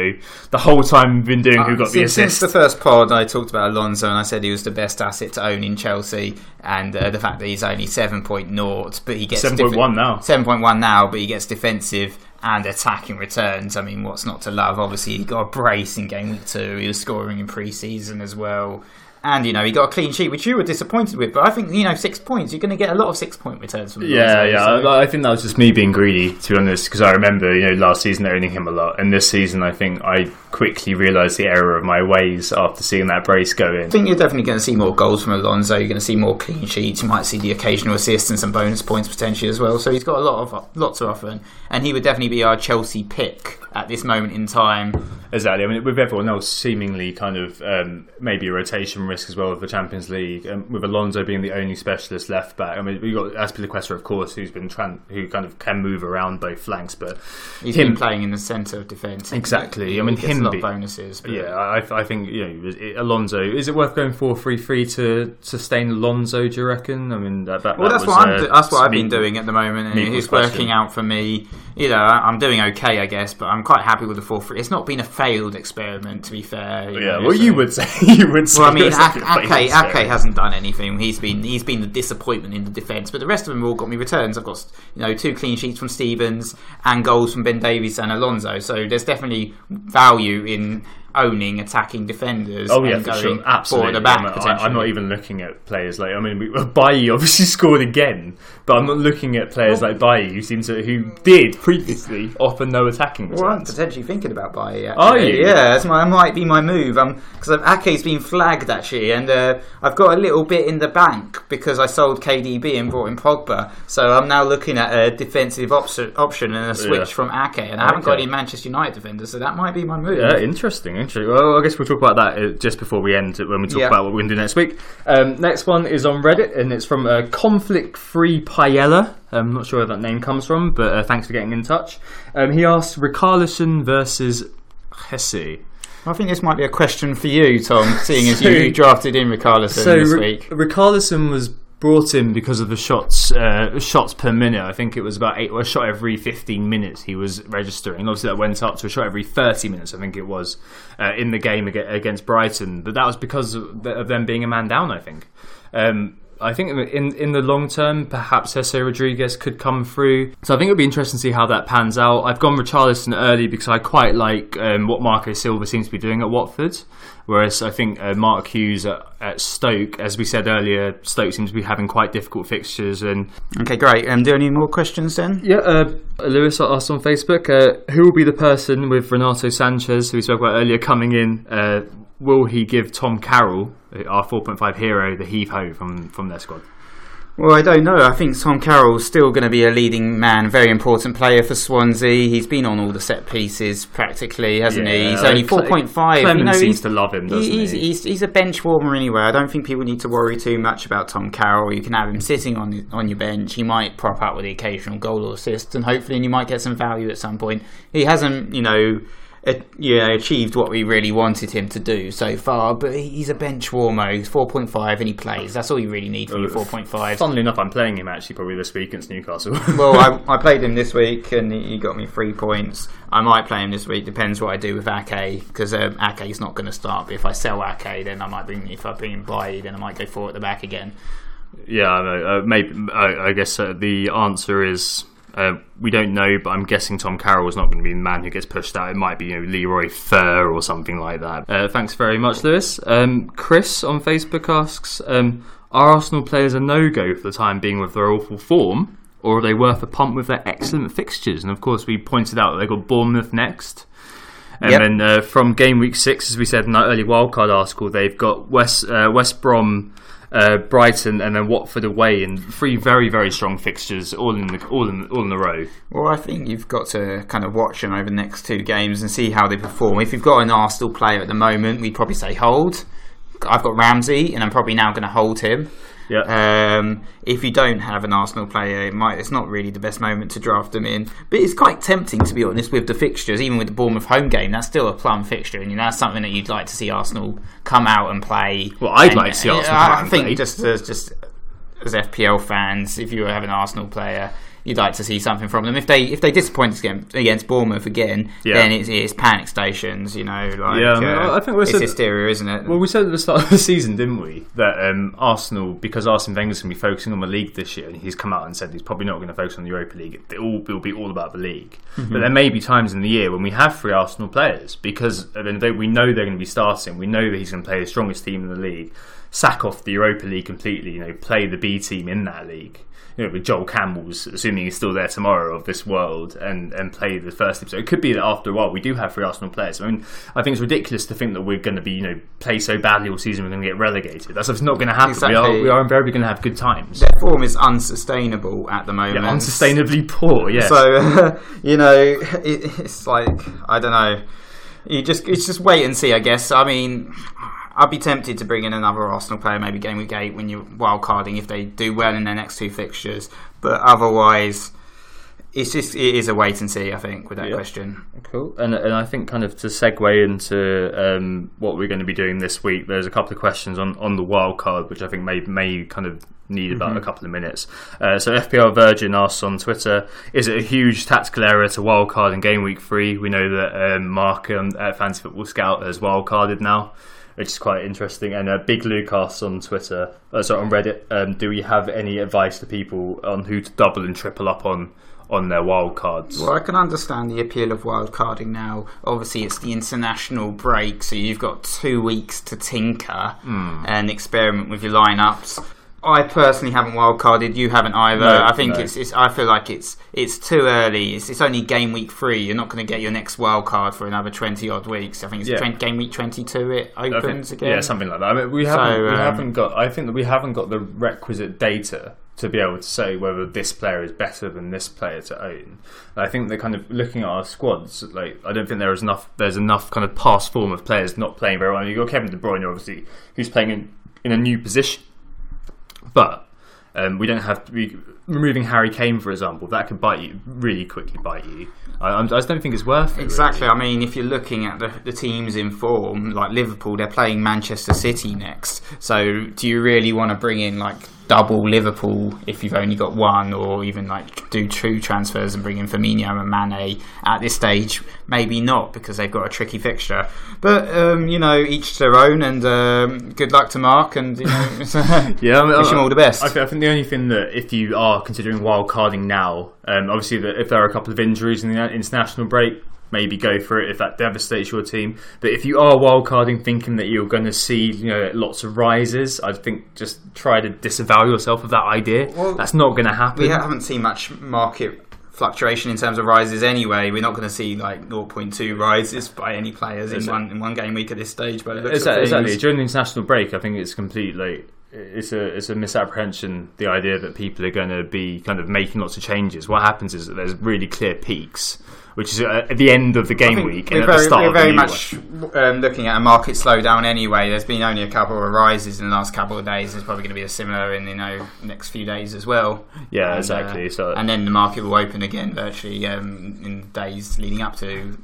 the whole time we've been doing uh, Who Got The Assist. Since the first pod I talked about Alonso and I said he was the best asset to own in Chelsea, and uh, the fact that he's only seven point oh, but he gets seven point one now. seven point one now, but he gets defensive and attacking returns. I mean, what's not to love? Obviously, he got a brace in game week two. He was scoring in pre-season as well. And, you know, he got a clean sheet, which you were disappointed with. But I think, you know, six points, you're going to get a lot of six-point returns from him. Yeah, yeah. So. I, I think that was just me being greedy, to be honest, because I remember, you know, last season owning him a lot. And this season, I think I quickly realised the error of my ways after seeing that brace go in. I think you're definitely going to see more goals from Alonso. You're going to see more clean sheets. You might see the occasional assists and some bonus points potentially as well. So he's got a lot of lots to offer. And he would definitely be our Chelsea pick at this moment in time. Exactly. I mean, with everyone else seemingly kind of um, maybe a rotation risk as well with the Champions League, um, with Alonso being the only specialist left back. I mean, we've got Azpilicueta, of course, who's been tran- who kind of can move around both flanks, but he's him been playing in the centre of defence. Exactly. He, I mean, him a lot be, of bonuses. But. Yeah, I, I think you know it, Alonso. Is it worth going four three three to sustain Alonso? Do you reckon? I mean, that, that, well, that that's was, what I'm, uh, that's what I've been doing at the moment, and it's working out for me. You know, I'm doing okay, I guess, but I'm quite happy with the four three. It's not been a failed experiment, to be fair. You yeah, know, well, so. you would say you would say. Well, I mean, Ake, Ake, Ake hasn't done anything. He's been he's been the disappointment in the defence, but the rest of them all got me returns. I've got you know two clean sheets from Stevens and goals from Ben Davis and Alonso. So there's definitely value in owning attacking defenders. Oh yeah, and for going sure, absolutely. Forward or back, I'm, I, I'm not even looking at players like I mean, we, Bailly obviously scored again, but I'm not looking at players well, like Bailly who seem to who did previously offer no attacking. Well, returns. I'm potentially thinking about Bailly. Are you? Yeah, that's my, that might be my move. Um, because Ake's been flagged actually, and uh, I've got a little bit in the bank because I sold K D B and brought in Pogba, so I'm now looking at a defensive op- option and a switch yeah. from Ake, and I haven't okay. got any Manchester United defenders, so that might be my move. Yeah, interesting. Well, I guess we'll talk about that just before we end when we talk yeah. about what we're going to do next week. Um, next one is on Reddit, and it's from uh, Conflict Free Paella. I'm not sure where that name comes from, but uh, thanks for getting in touch. Um, he asks Richarlison versus Hesse. I think this might be a question for you, Tom, seeing as so, you drafted in Richarlison so this week. R- Richarlison was brought in because of the shots uh, shots per minute. I think it was about eight, or a shot every fifteen minutes he was registering. Obviously that went up to a shot every thirty minutes, I think it was, uh, in the game against Brighton. But that was because of them being a man down, I think. Um, I think in in the long term, perhaps Jesse Rodriguez could come through. So I think it'll be interesting to see how that pans out. I've gone Richarlison early because I quite like um, what Marco Silva seems to be doing at Watford. Whereas I think uh, Mark Hughes at, at Stoke, as we said earlier, Stoke seems to be having quite difficult fixtures. And okay, great. Um, do you have any more questions then? Yeah, uh, Lewis asked on Facebook, uh, who will be the person with Renato Sanchez, who we spoke about earlier, coming in? Uh, will he give Tom Carroll, our four point five hero, the heave-ho from, from their squad? Well, I don't know. I think Tom Carroll's still going to be a leading man, very important player for Swansea. He's been on all the set pieces practically, hasn't yeah, he? He's only four point five. Clement you know, seems to love him, doesn't he? He's, he? He's, he's a bench warmer anyway. I don't think people need to worry too much about Tom Carroll. You can have him sitting on on your bench. He might prop up with the occasional goal or assist, and hopefully you might get some value at some point. He hasn't, you know... Uh, yeah, achieved what we really wanted him to do so far, but he's a bench warmer. He's four point five and he plays. That's all you really need from your four point five. Funnily enough, I'm playing him actually probably this week against Newcastle. Well, I, I played him this week and he got me three points. I might play him this week. Depends what I do with Ake, because um, Ake's not going to start. But if I sell Ake, then I might bring if I bring him by, then I might go four at the back again. Yeah, uh, maybe. I, I guess uh, the answer is. Uh, we don't know, but I'm guessing Tom Carroll is not going to be the man who gets pushed out. It might be, you know, Leroy Fur or something like that. Uh, thanks very much, Lewis. Um, Chris on Facebook asks, um, are Arsenal players a no-go for the time being with their awful form, or are they worth a pump with their excellent fixtures? And of course, we pointed out that they got Bournemouth next. And yep. then uh, from game week six, as we said in that early wildcard article, they've got West uh, West Brom, uh, Brighton, and then Watford away, in three very very strong fixtures, all in the all in all in a row. Well, I think you've got to kind of watch them over the next two games and see how they perform. If you've got an Arsenal player at the moment, we'd probably say hold. I've got Ramsey, and I'm probably now going to hold him. Yep. Um, if you don't have an Arsenal player, it might, it's not really the best moment to draft them in. But it's quite tempting, to be honest, with the fixtures, even with the Bournemouth home game. That's still a plum fixture, and that's something that you'd like to see Arsenal come out and play. Well, I'd and, like to see Arsenal come out and play. I think just as, just as F P L fans, if you have an Arsenal player, you'd like to see something from them. If they if they disappoint against Bournemouth again, yeah. then it's, it's panic stations, you know. Like, yeah, I mean, uh, I think it's said, hysteria, isn't it? Well, we said at the start of the season, didn't we, that um, Arsenal, because Arsene Wenger's going to be focusing on the league this year, and he's come out and said he's probably not going to focus on the Europa League. It will be all about the league. Mm-hmm. But there may be times in the year when we have three Arsenal players, because I mean, they, we know they're going to be starting. We know that he's going to play the strongest team in the league. Sack off the Europa League completely, you know, play the B team in that league. You know, with Joel Campbell's, assuming he's still there tomorrow, of this world, and, and play the first team. So it could be that after a while we do have three Arsenal players. I mean, I think it's ridiculous to think that we're going to be, you know, play so badly all season we're going to get relegated. That's not going to happen. Exactly. We are we are invariably going to have good times. Their form is unsustainable at the moment. Yeah, unsustainably poor. Yeah. So uh, you know, it, it's like I don't know. You just it's just wait and see, I guess. I mean, I'd be tempted to bring in another Arsenal player, maybe game week eight when you're wildcarding, if they do well in their next two fixtures. But otherwise, it's just it is a wait and see, I think, with that yeah. question. Cool. And and I think kind of to segue into um, what we're going to be doing this week, there's a couple of questions on, on the wildcard, which I think may may kind of need about mm-hmm. a couple of minutes. Uh, so F P L Virgin asks on Twitter, is it a huge tactical error to wildcard in game week three? We know that um, Mark um, at Fantasy Football Scout has wildcarded now, which is quite interesting. And uh, Big Luke asks on Twitter, uh, sorry, on Reddit, um, do we have any advice to people on who to double and triple up on on their wild cards? Well, I can understand the appeal of wild carding now. Obviously, it's the international break, so you've got two weeks to tinker mm. and experiment with your lineups. I personally haven't wildcarded. You haven't either. No, I think no. it's, it's. I feel like it's. It's too early. It's, it's only game week three. You're not going to get your next wildcard for another twenty odd weeks. I think it's yeah. twenty, game week twenty-two. It opens think, again. Yeah, something like that. I mean, we haven't. So, um, we haven't got. I think that we haven't got the requisite data to be able to say whether this player is better than this player to own. I think they're kind of looking at our squads. Like, I don't think there is enough. There's enough kind of past form of players not playing very well. I mean, you've got Kevin De Bruyne, obviously, who's playing in, in a new position. But um, we don't have to be removing Harry Kane, for example. That could bite you, really quickly bite you. I, I just don't think it's worth it. Exactly. Really. I mean, if you're looking at the, the teams in form, like Liverpool, they're playing Manchester City next. So do you really want to bring in like double Liverpool if you've only got one, or even like do two transfers and bring in Firmino and Mane at this stage? Maybe not, because they've got a tricky fixture. But um, you know, each their own, and um, good luck to Mark, and you know, yeah, I mean, wish I, him all the best. I think the only thing that if you are considering wild carding now, um, obviously that if there are a couple of injuries in the international break, maybe go for it if that devastates your team. But if you are wildcarding thinking that you're going to see, you know, lots of rises, I think just try to disavow yourself of that idea. Well, that's not going to happen. We haven't seen much market fluctuation in terms of rises anyway. We're not going to see like zero point two rises by any players in one, in one game week at this stage. But exactly, during the international break, I think it's complete, like, it's a it's a misapprehension, the idea that people are going to be kind of making lots of changes. What happens is that there's really clear peaks, which is at the end of the game week and at very, the start of the new one. We're very much um, looking at a market slowdown anyway. There's been only a couple of rises in the last couple of days. There's probably going to be a similar in, you know, next few days as well. Yeah, and, exactly. Uh, so, and then the market will open again virtually um, in days leading up to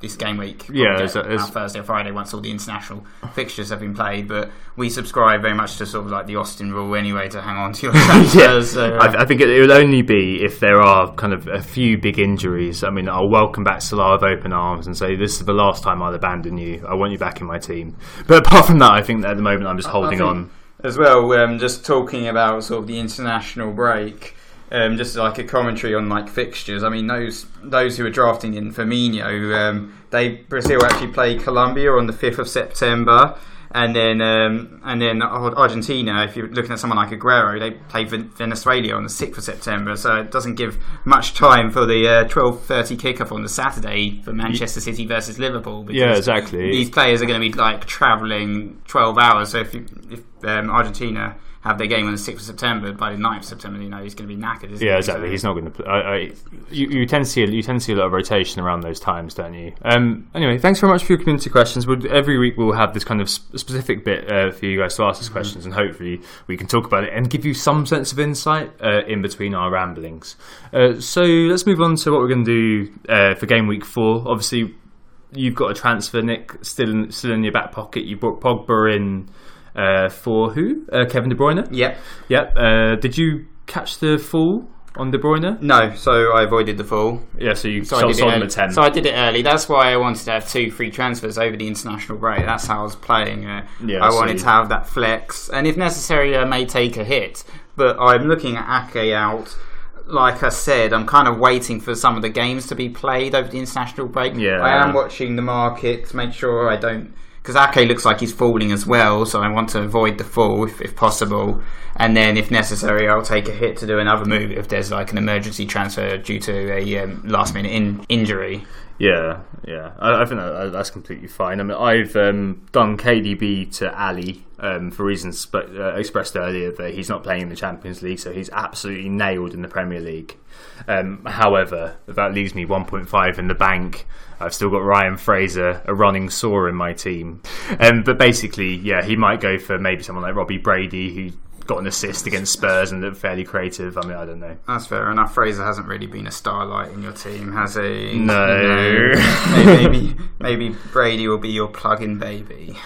this game week. Yeah, it's, it's, Thursday or Friday once all the international fixtures have been played. But we subscribe very much to sort of like the Austin rule anyway, to hang on to your transfers. yeah. so, uh, I, I think it, it will only be if there are kind of a few big injuries. I mean, I'll welcome back Salah with open arms and say, this is the last time I'll abandon you, I want you back in my team. But apart from that, I think that at the moment I'm just holding I, I on as well. Um, just talking about sort of the international break, Um, just like a commentary on like fixtures. I mean, those those who are drafting in Firmino, um, they Brazil actually play Colombia on the fifth of September, and then um, and then Argentina. If you're looking at someone like Aguero, they play Venezuela on the sixth of September. So it doesn't give much time for the uh, twelve thirty kickoff on the Saturday for Manchester City versus Liverpool. Because yeah, exactly. These players are going to be like travelling twelve hours. So if you, if um, Argentina have their game on the sixth of September. By the ninth of September, you know, he's going to be knackered, isn't yeah, he? Exactly. He's not going to play. I, I, you, you tend to see a, you tend to see a lot of rotation around those times, don't you? Um, anyway, thanks very much for your community questions. We'll, every week we'll have this kind of sp- specific bit uh, for you guys to ask us mm-hmm. questions, and hopefully we can talk about it and give you some sense of insight uh, in between our ramblings. Uh, so let's move on to what we're going to do uh, for game week four. Obviously, you've got a transfer, Nick, still in, still in your back pocket. You brought Pogba in. Uh, for who? Uh, Kevin De Bruyne? Yep. Yep. Uh, did you catch the fall on De Bruyne? No, so I avoided the fall. Yeah, so you so sold on ten. So I did it early. That's why I wanted to have two free transfers over the international break. That's how I was playing. Uh, yeah, I so wanted you... to have that flex. And if necessary, I may take a hit. But I'm looking at Ake out. Like I said, I'm kind of waiting for some of the games to be played over the international break. Yeah. I am watching the market to make sure I don't... Because Ake looks like he's falling as well, so I want to avoid the fall if, if possible. And then, if necessary, I'll take a hit to do another move if there's like an emergency transfer due to a um, last-minute in- injury. Yeah, yeah, I, I think that, that's completely fine. I mean, I've um, done K D B to Ali um, for reasons sp- uh, expressed earlier that he's not playing in the Champions League, so he's absolutely nailed in the Premier League. Um, however, that leaves me one point five in the bank. I've still got Ryan Fraser, a running sore in my team. Um, but basically, yeah, he might go for maybe someone like Robbie Brady, who got an assist against Spurs and looked fairly creative. I mean, I don't know. That's fair enough. Fraser hasn't really been a starlight in your team, has he? No. no. Maybe, maybe Brady will be your plug-in baby.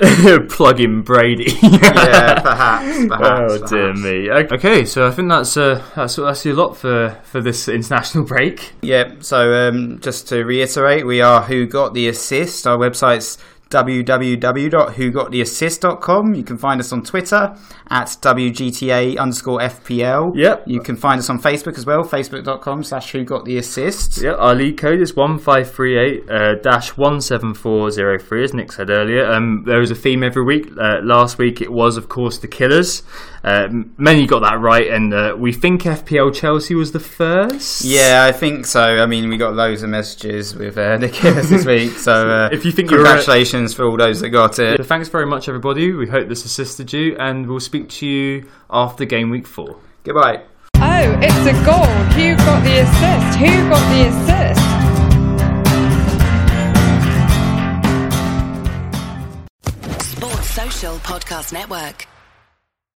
Plug-in Brady. Yeah, perhaps. perhaps oh, perhaps. Dear me. Okay, so I think that's uh, that's that's a lot for, for this international break. Yeah. So um, just to reiterate, we are Who Got The Assist. Our website's w w w dot who got the assist dot com. You can find us on Twitter at W G T A underscore F P L. Yep. You can find us on Facebook as well, facebook dot com slash who got the assist. Yeah, our league code is one five three eight dash one seven four zero three, as Nick said earlier. Um, there is a theme every week. Uh, last week it was, of course, the Killers. Uh, many got that right, and uh, we think F P L Chelsea was the first. Yeah, I think so. I mean, we got loads of messages with uh, the Killers this week, so uh, if you think congratulations for all those that got it. So thanks very much, everybody. We hope this assisted you, and we'll speak to you after game week four. Goodbye. Oh, it's a goal. Who got the assist? Who got the assist? Sports Social Podcast Network.